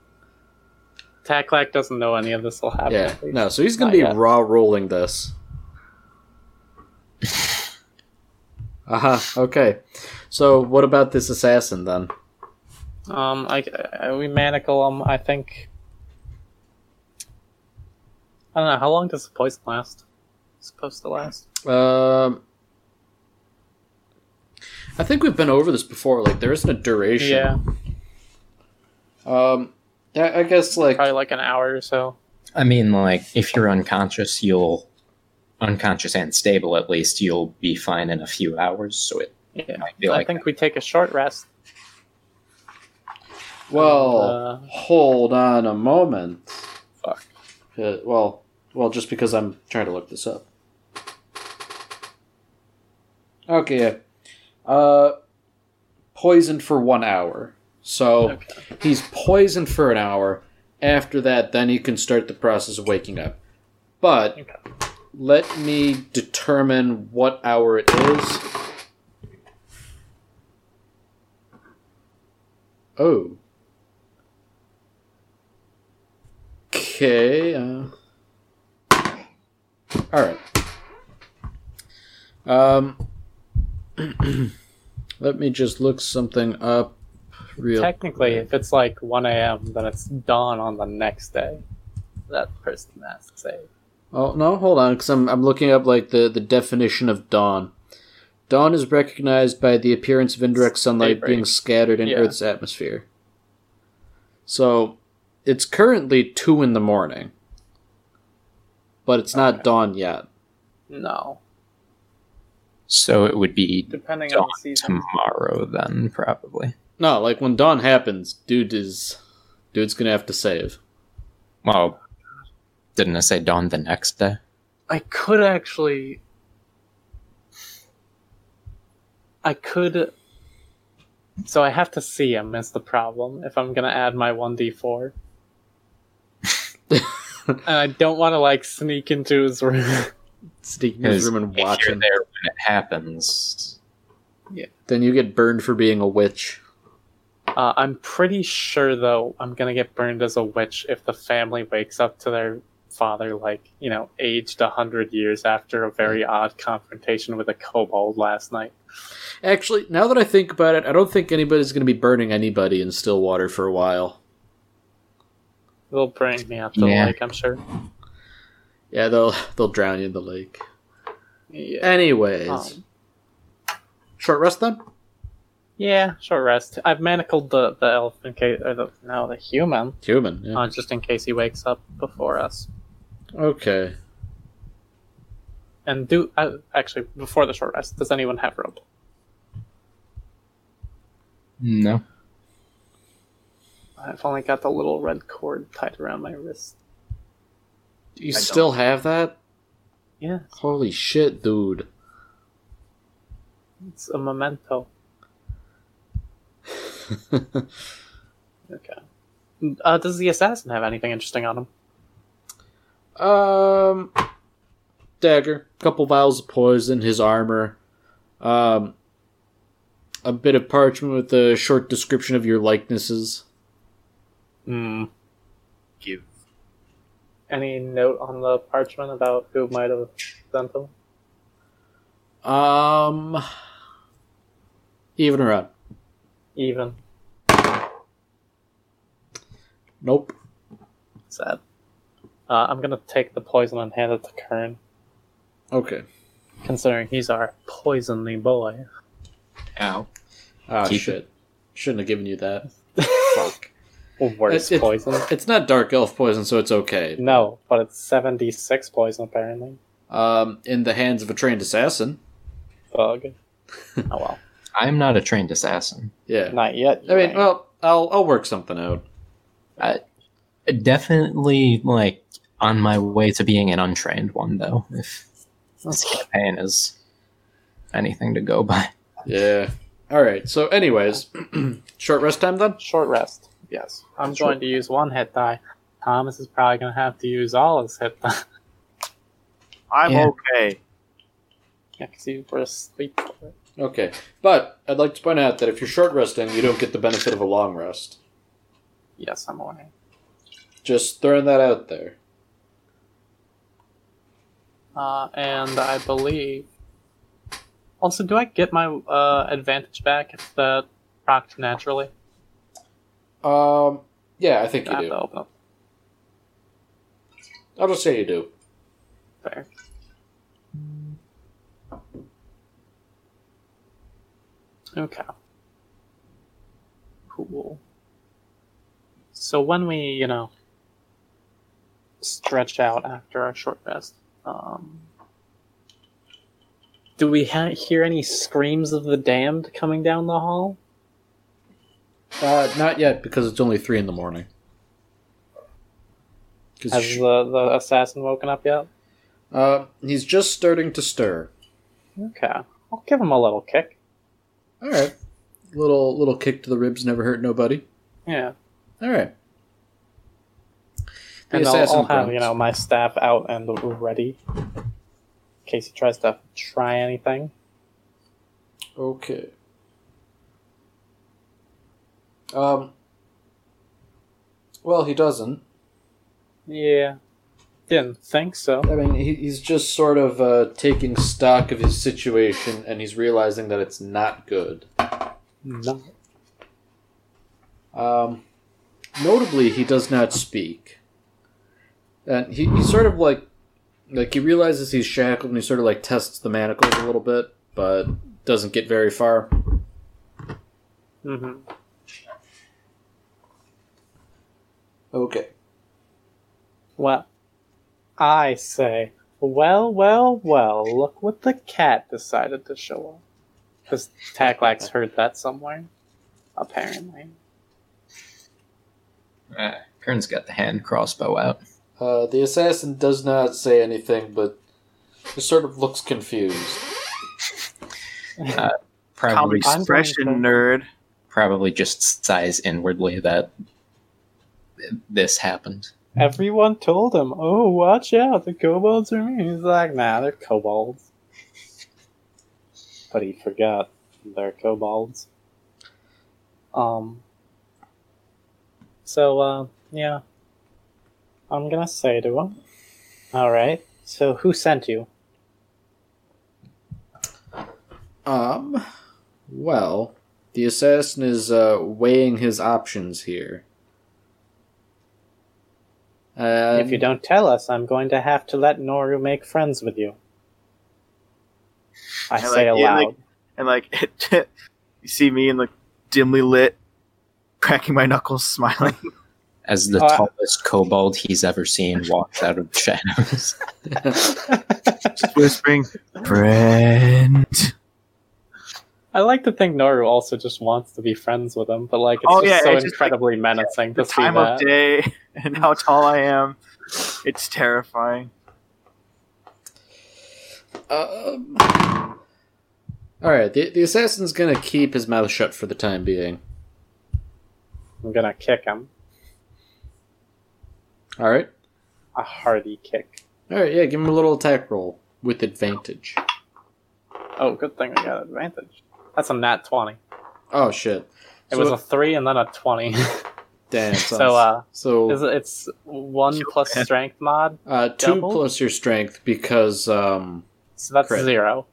Tacklack doesn't know any of this will happen. Yeah, no, so he's gonna Not be yet. raw rolling this. Aha, uh-huh, okay. So what about this assassin, then? Um, I, I, we manacle him, I think. I don't know, how long does the poison last? It's supposed to last. Um, I think we've been over this before, like, there isn't a duration. Yeah. Um, I, I guess, like... Probably, like, an hour or so. I mean, like, if you're unconscious, you'll... unconscious and stable, at least, you'll be fine in a few hours, so it yeah. might be like I think that. We take a short rest. Well, uh, hold on a moment. Fuck. Uh, well, well, just because I'm trying to look this up. Okay. Uh, poisoned for one hour. So, okay. He's poisoned for an hour. After that, then you can start the process of waking up. But... Okay. Let me determine what hour it is. Oh. Okay. Uh. All right. Um. Let me just look something up. Real. Technically, quick. If it's like one a.m., then it's dawn on the next day. That person has to say. Oh, no, hold on, because I'm, I'm looking up, like, the, the definition of dawn. Dawn is recognized by the appearance of indirect sunlight Daybreak. being scattered in yeah. Earth's atmosphere. So, it's currently two in the morning. But it's not okay. dawn yet. No. So it would be Depending dawn on the season. tomorrow, then, probably. No, like, when dawn happens, dude is... Dude's gonna have to save. Well... Didn't I say dawn the next day? I could actually... I could... So I have to see him is the problem, if I'm going to add my one d four. And I don't want to, like, sneak into his room. Sneak into his room and watch him. If you're there when it happens... Yeah. Then you get burned for being a witch. Uh, I'm pretty sure, though, I'm going to get burned as a witch if the family wakes up to their... father, like, you know, aged a hundred years after a very odd confrontation with a kobold last night. Actually, now that I think about it, I don't think anybody's going to be burning anybody in Stillwater for a while. They'll bring me up to yeah. the lake, I'm sure. Yeah, they'll they'll drown you in the lake. Yeah. Anyways. Um, short rest then? Yeah, short rest. I've manacled the, the elf in case, or the, no, the human. Human, yeah. Uh, just in case he wakes up before us. Okay. And do, uh, actually, before the short rest, does anyone have rope? No. I've only got the little red cord tied around my wrist. Do you I still don't. have that? Yeah. Holy shit, dude. It's a memento. Okay. Uh, does the assassin have anything interesting on him? Um, dagger, couple vials of poison, his armor, um, a bit of parchment with a short description of your likenesses. Hmm. Give. Any note on the parchment about who might have sent them? Um. Even or odd? Even. Nope. Sad. Uh, I'm gonna take the poison and hand it to Kern. Okay. Considering he's our poisoning boy. Ow. Oh, Keep shit. It. Shouldn't have given you that. Fuck. Worse it's, poison. It's not dark elf poison, so it's okay. No, but it's seventy-six poison, apparently. Um, in the hands of a trained assassin. Bug. Oh, well. I'm not a trained assassin. Yeah. Not yet. I mean, right. well, I'll I'll work something out. Uh, definitely, like, on my way to being an untrained one, though. If this campaign is anything to go by. Yeah. All right, so anyways, short rest time, then? Short rest. Yes, I'm going to use one hit die. Thomas is probably going to have to use all his hit die. I'm yeah. okay. Yeah, because you were asleep. Okay, but I'd like to point out that if you're short resting, you don't get the benefit of a long rest. Yes, I'm aware. Just throwing that out there. Uh, and I believe... Also, do I get my uh, advantage back if that procs naturally? Um. Yeah, I think you I have do. To open up. I'll just say you do. Fair. Okay. Cool. So when we, you know, stretch out after our short rest, um, do we ha- hear any screams of the damned coming down the hall? Uh, not yet, because it's only three in the morning. Has sh- the, the assassin woken up yet? Uh, he's just starting to stir. Okay. I'll give him a little kick. Alright. Little little kick to the ribs never hurt nobody. Yeah. Alright. And I'll, I'll have, you know, my staff out and ready. In case he tries to try anything. Okay. Um, well, he doesn't. Yeah. Didn't think so. I mean, he, he's just sort of uh, taking stock of his situation, and he's realizing that it's not good. No. Um, notably, he does not speak. And he, he sort of, like, like, he realizes he's shackled, and he sort of, like, tests the manacles a little bit, but doesn't get very far. Mm-hmm. Okay. Well, I say, well, well, well, look what the cat decided to show up. Because Taclax heard that somewhere, apparently. Uh, Kern's got the hand crossbow out. Uh, the assassin does not say anything, but just sort of looks confused. uh, probably expression nerd. Probably just sighs inwardly that... this happened. Everyone told him, oh, watch out, the kobolds are mean. He's like, nah, they're kobolds. But he forgot they're kobolds. Um. So, uh, yeah. I'm gonna say to him, All right. So who sent you? Um, well, the assassin is uh, weighing his options here. Um, if you don't tell us, I'm going to have to let Noru make friends with you. I say like, aloud. And like, and like you see me in the dimly lit, cracking my knuckles, smiling. As the oh, tallest I... kobold he's ever seen walks out of the shadows. Just whispering, friend. I like to think Noru also just wants to be friends with him, but like it's oh, just yeah, so it's incredibly just, like, menacing yeah, to see that. The time of day and how tall I am. It's terrifying. Um, Alright, the, the assassin's gonna keep his mouth shut for the time being. I'm gonna kick him. Alright. A hearty kick. Alright, yeah, give him a little attack roll with advantage. Oh, good thing I got advantage. That's a nat twenty. Oh, shit. It so was a three and then a twenty. Damn. So, uh, so is it, it's one plus strength mod? Uh, two doubled? Plus your strength because, um... So that's crit. Zero.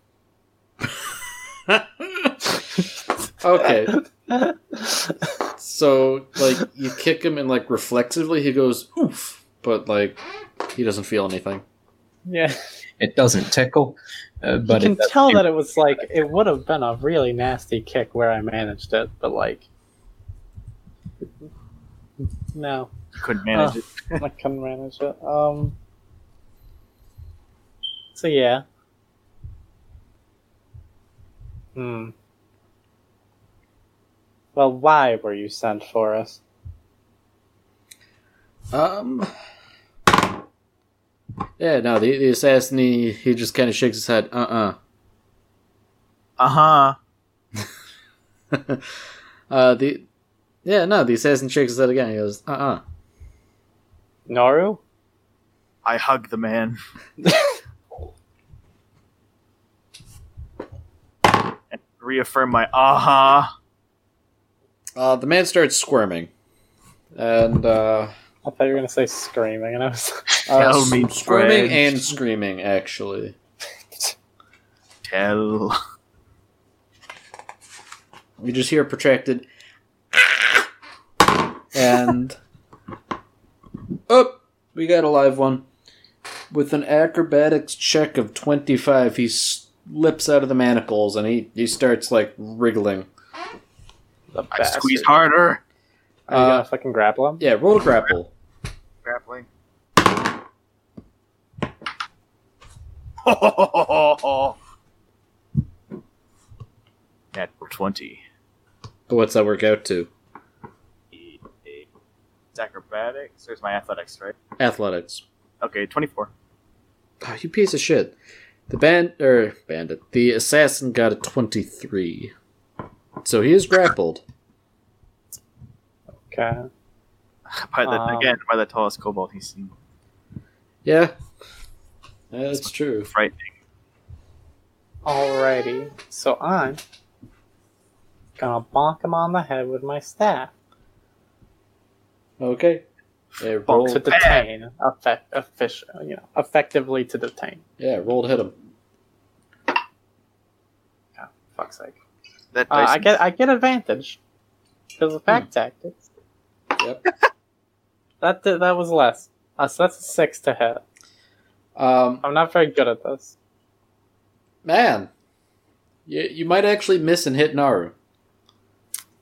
Okay. So, like, you kick him and, like, reflexively he goes, oof. But, like, he doesn't feel anything. Yeah. It doesn't tickle. Uh, but you can it tell that it was like it would have been a really nasty kick where I managed it, but like, no, I couldn't manage oh, it. I couldn't manage it. Um. So yeah. Hmm. Well, why were you sent for us? Um. Yeah, no, the, the assassin, he, he just kind of shakes his head, uh-uh. Uh-huh. uh, the... Yeah, no, the assassin shakes his head again, he goes, uh-uh. Noru? I hug the man. And reaffirm my uh-huh. Uh, the man starts squirming. And, uh... I thought you were going to say screaming, and I was uh, Tell me squirming and screaming, actually. Tell. You just hear protracted and oh, we got a live one. With an acrobatics check of twenty-five, he slips out of the manacles, and he, he starts, like, wriggling. The I bastard. Squeeze harder! Are you gonna uh, fucking grapple him? Yeah, roll to grapple. Grappling. At twenty. What's that work out to? It's acrobatics. There's my athletics, right? Athletics. Okay, twenty-four. Oh, you piece of shit. The band er bandit. The assassin got a twenty-three. So he is grappled. Okay. By the, um, again, by the tallest kobold he's seen. Yeah. yeah that's it's true. Frightening. Alrighty. So I'm gonna bonk him on the head with my staff. Okay. Yeah, roll to detain. Effect, effic- you know, effectively to detain. Yeah, roll to hit him. Oh, fuck's sake. That uh, I get I get advantage. Because of fact hmm. tactics. Yep. that did, that was less. Uh, so that's a six to hit. Um, I'm not very good at this. Man, you you might actually miss and hit Naru.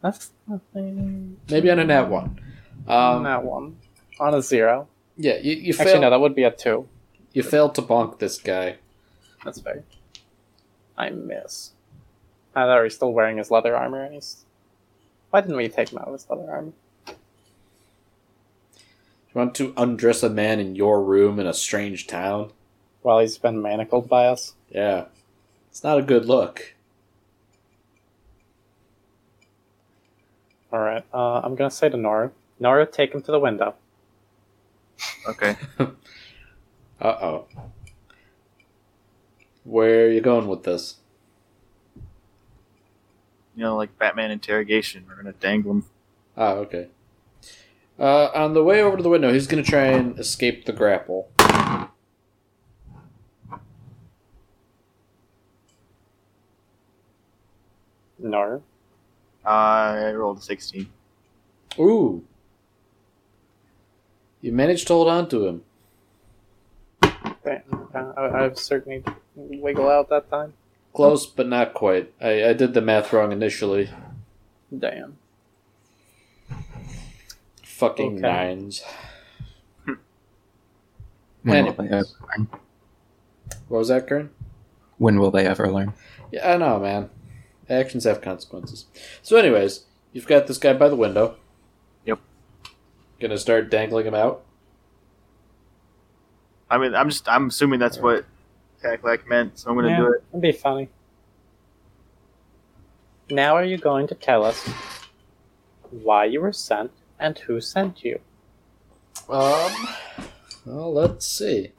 That's nothing. Maybe on a nat one. Um, nat one, on a zero. Yeah, you you actually failed. No, that would be a two. You failed to bonk this guy. That's fair. I miss. I thought he's still wearing his leather armor, and he's. Why didn't we take him out of his leather armor? Want to undress a man in your room in a strange town? While well, he's been manacled by us? Yeah. It's not a good look. Alright, uh, I'm gonna say to Nora, Nora, take him to the window. Okay. Uh-oh. Where are you going with this? You know, like Batman interrogation. We're gonna dangle him. Ah, okay. Uh, on the way over to the window, he's going to try and escape the grapple. No. Uh, I rolled a sixteen. Ooh. You managed to hold on to him. I've certainly wiggled out that time. Close, but not quite. I, I did the math wrong initially. Damn. Fucking okay. Nines. When will they ever learn? What was that, Kern? When will they ever learn? Yeah, I know, man. Actions have consequences. So anyways, you've got this guy by the window. Yep. Gonna start dangling him out? I mean, I'm just, I'm assuming that's right. What Tack-Lack meant, so I'm gonna yeah, do it. It'd be funny. Now are you going to tell us why you were sent and who sent you? Um, well, let's see.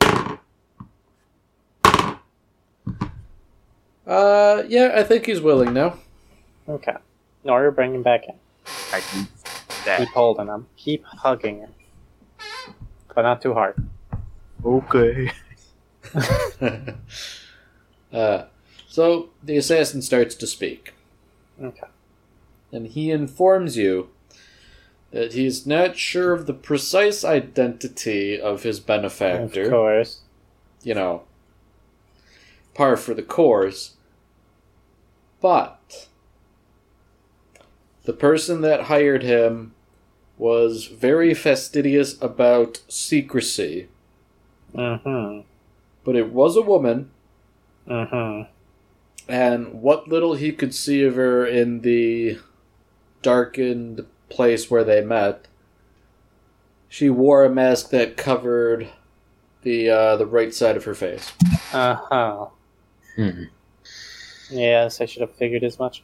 Uh, yeah, I think he's willing now. Okay. Nora, bring him back in. I can that. Keep holding him. Keep hugging him. But not too hard. Okay. uh, so the assassin starts to speak. Okay. And he informs you that he's not sure of the precise identity of his benefactor. Of course. You know, par for the course. But the person that hired him was very fastidious about secrecy. Mm-hmm. But it was a woman. Mm-hmm. And what little he could see of her in the darkened place where they met, she wore a mask that covered the uh, the right side of her face. Uh-huh. Mm-hmm. Yes, I should have figured as much.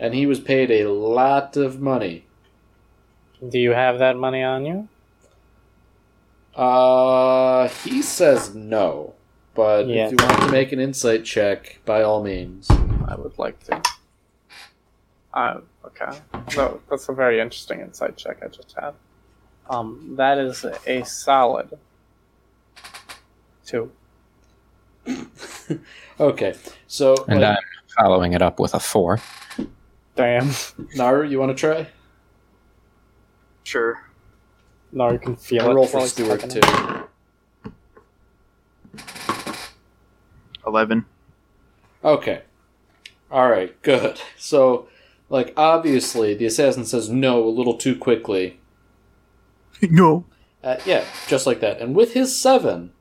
And he was paid a lot of money. Do you have that money on you? Uh, he says no, but yeah. If you want to make an insight check, by all means. I would like to. Uh, okay. So, that's a very interesting insight check I just had. Um, that is a solid two. Okay, so... And like, I'm following it up with a four. Damn. Naru, you want to try? Sure. Now you can feel I it. Roll for Stewart too. Eleven. Okay. All right. Good. So, like, obviously, the assassin says no a little too quickly. No. Uh, yeah, just like that. And with his seven,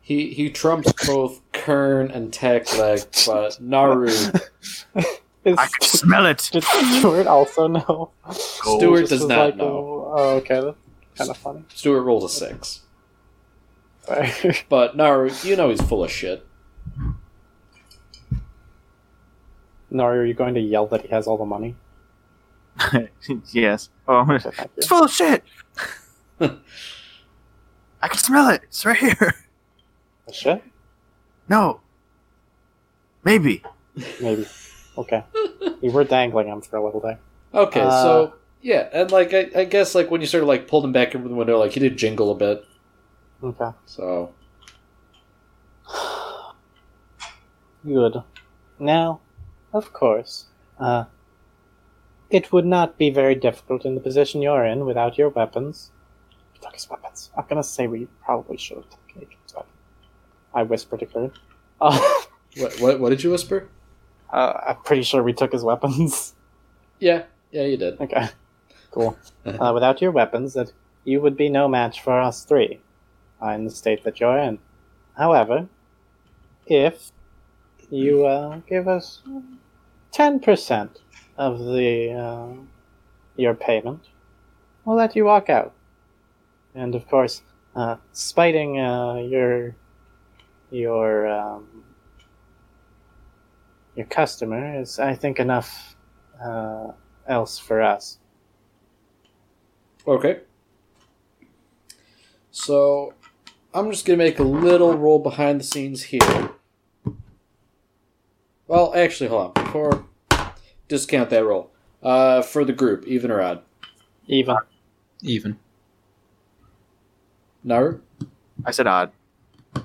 he he trumps both Kern and Tack-Leg, but Naru. Is I can St- smell it. Did Stewart also know? Gold. Stewart does not like, know. Oh, okay. Kind of funny. Stuart rolled a six. Sorry. But Naru, you know he's full of shit. Naru, are you going to yell that he has all the money? Yes. Oh, I'm gonna say thank you. It's full of shit! I can smell it! It's right here! The shit? No. Maybe. Maybe. Okay. We were dangling him for a little bit. Okay, uh, so... Yeah, and like I, I guess like when you sort of like pulled him back in from the window, like he did jingle a bit. Okay. So good. Now, of course, uh, it would not be very difficult in the position you're in without your weapons. We took his weapons. I'm gonna say we probably should have taken Adrian's weapon. I whispered to Kurt. Uh, what what what did you whisper? Uh, I'm pretty sure we took his weapons. Yeah. Yeah, you did. Okay. Cool. Uh, without your weapons, that you would be no match for us three uh, in the state that you're in. However, if you uh, give us ten percent of the uh, your payment, we'll let you walk out. And of course, uh, spiting uh, your your um, your customer is, I think, enough uh, else for us. Okay. So, I'm just going to make a little roll behind the scenes here. Well, actually, hold on. Before, discount that roll. Uh, for the group, even or odd? Even. Even. No? I said odd.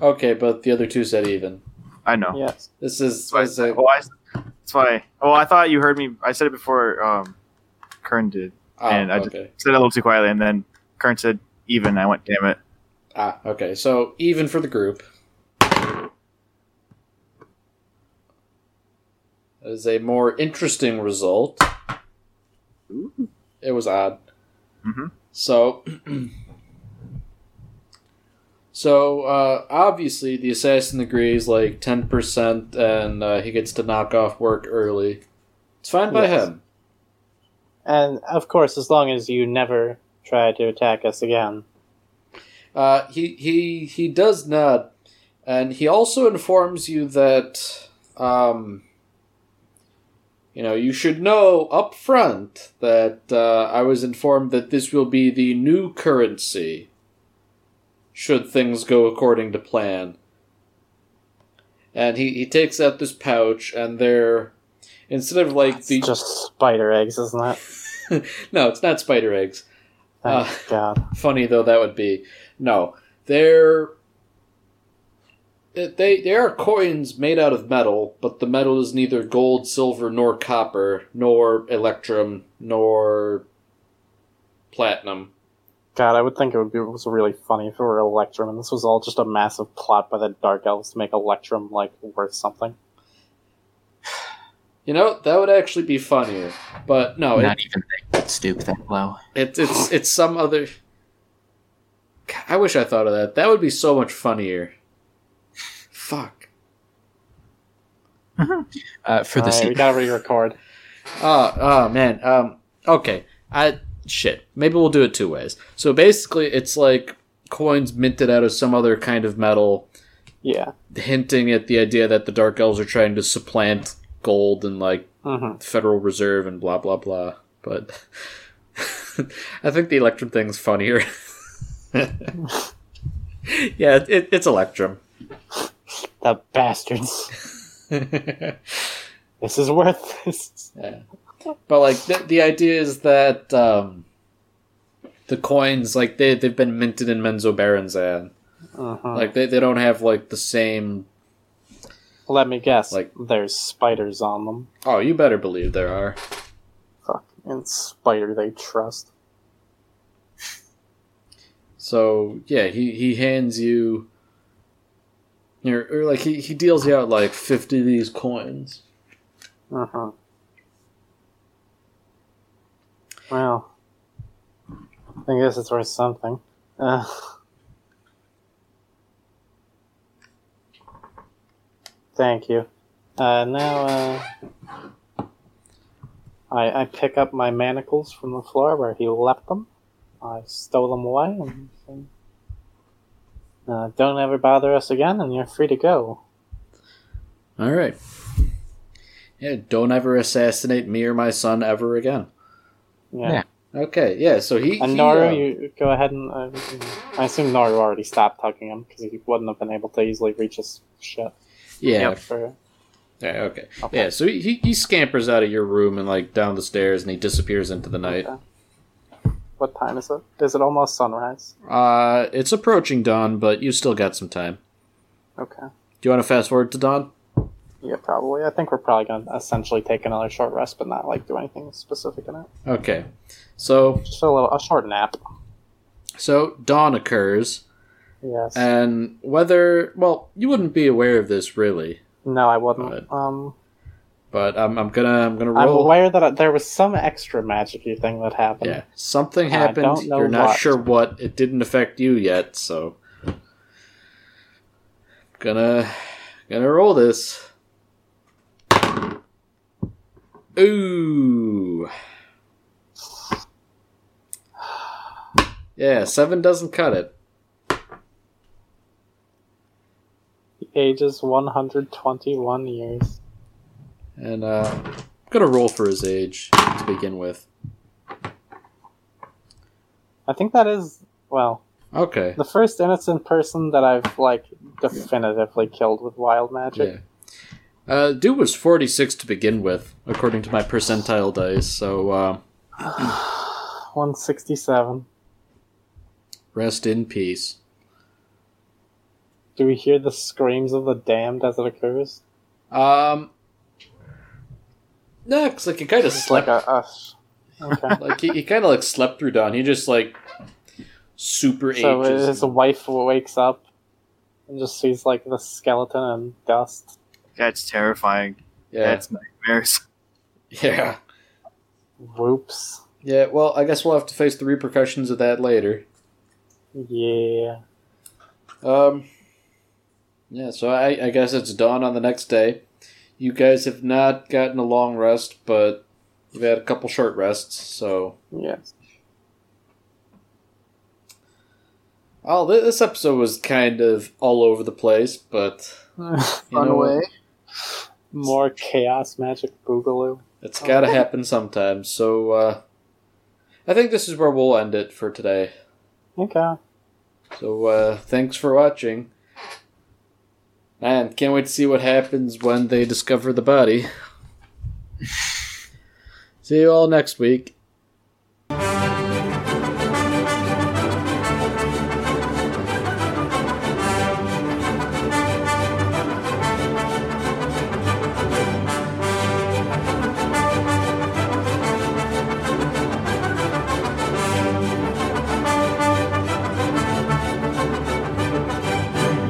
Okay, but the other two said even. I know. Yes. This is... So I, I, well, I, That's why. Oh, I thought you heard me. I said it before um, Kern did. Oh, and I okay. just said it a little too quietly, and then Kern said even. I went, damn it. Ah, okay. So even for the group. That is a more interesting result. Ooh. It was odd. Mm-hmm. So, so uh, obviously the assassin agrees like ten percent and uh, he gets to knock off work early. It's fine by yes. him. And, of course, as long as you never try to attack us again. Uh, he, he, he does not. And he also informs you that... Um, You know, you should know up front that uh, I was informed that this will be the new currency should things go according to plan. And he, he takes out this pouch, and they're... Instead of, like... It's the... just spider eggs, isn't it? No, it's not spider eggs. Thank uh, God. Funny, though, that would be. No, they're... They they are coins made out of metal, but the metal is neither gold, silver, nor copper, nor electrum, nor platinum. God, I would think it would be it was really funny if it were electrum, and this was all just a massive plot by the Dark Elves to make electrum, like, worth something. You know, that would actually be funnier, but no. Not it, even think that stoop that low. It, it's, it's some other... I wish I thought of that. That would be so much funnier. Fuck. Uh, for the right, we gotta re-record. Oh, oh man. Um, okay. I shit. Maybe we'll do it two ways. So basically, it's like coins minted out of some other kind of metal. Yeah. Hinting at the idea that the Dark Elves are trying to supplant gold and like mm-hmm. Federal Reserve and blah blah blah. But I think the Electrum thing's funnier. Yeah, it, it's Electrum. The bastards. This is worth this. Yeah. But, like, the, the idea is that um, the coins, like, they, they've been minted in Menzoberranzan. Uh-huh. Like, they, they don't have, like, the same... Let me guess. Like, there's spiders on them. Oh, you better believe there are. Fucking spider they trust. So, yeah, he, he hands you... Or, or like he, he deals you out like fifty of these coins. Uh huh. Wow. I guess it's worth something. Uh. Thank you. Uh, now uh, I I pick up my manacles from the floor where he left them. I stole them away and. and Uh, don't ever bother us again, and you're free to go. All right. Yeah, don't ever assassinate me or my son ever again. Yeah. yeah. Okay, yeah, so he... And he, Naru, uh, you go ahead and... Uh, I assume Naru already stopped hugging him, because he wouldn't have been able to easily reach his shit. Yeah. Yep, for... Yeah, okay. okay. Yeah, so he, he scampers out of your room and, like, down the stairs, and he disappears into the night. Okay. What time is it? Is it almost sunrise? Uh, it's approaching dawn, but you still got some time. Okay. Do you want to fast forward to dawn? Yeah, probably. I think we're probably going to essentially take another short rest, but not like do anything specific in it. Okay. So just a little a short nap. So dawn occurs. Yes. And whether well, you wouldn't be aware of this really. No, I wouldn't. But, um. But I'm, I'm gonna I'm gonna roll. I'm aware that there was some extra magic-y thing that happened. Yeah, something happened. You're not what. sure what. It didn't affect you yet, so gonna gonna roll this. Ooh, yeah, seven doesn't cut it. He ages one hundred twenty-one years. And uh, I'm going to roll for his age to begin with. I think that is, well... Okay. The first innocent person that I've, like, definitively killed with wild magic. Yeah. Uh, dude was forty-six to begin with, according to my percentile dice, so... Uh, one sixty-seven. Rest in peace. Do we hear the screams of the damned as it occurs? Um... No, because like he kind of slept. Like a us. Okay. Like he, he kind of like slept through dawn. He just like super so ages. So his wife wakes up and just sees like the skeleton and dust. That's terrifying. Yeah, that's nightmares. Yeah. Whoops. Yeah. Well, I guess we'll have to face the repercussions of that later. Yeah. Um. Yeah. So I, I guess it's dawn on the next day. You guys have not gotten a long rest, but you've had a couple short rests, so... Yes. Oh, this episode was kind of all over the place, but... Fun way. More chaos magic boogaloo. It's gotta okay. happen sometimes, so... Uh, I think this is where we'll end it for today. Okay. So, uh, thanks for watching. Man, can't wait to see what happens when they discover the body. See you all next week.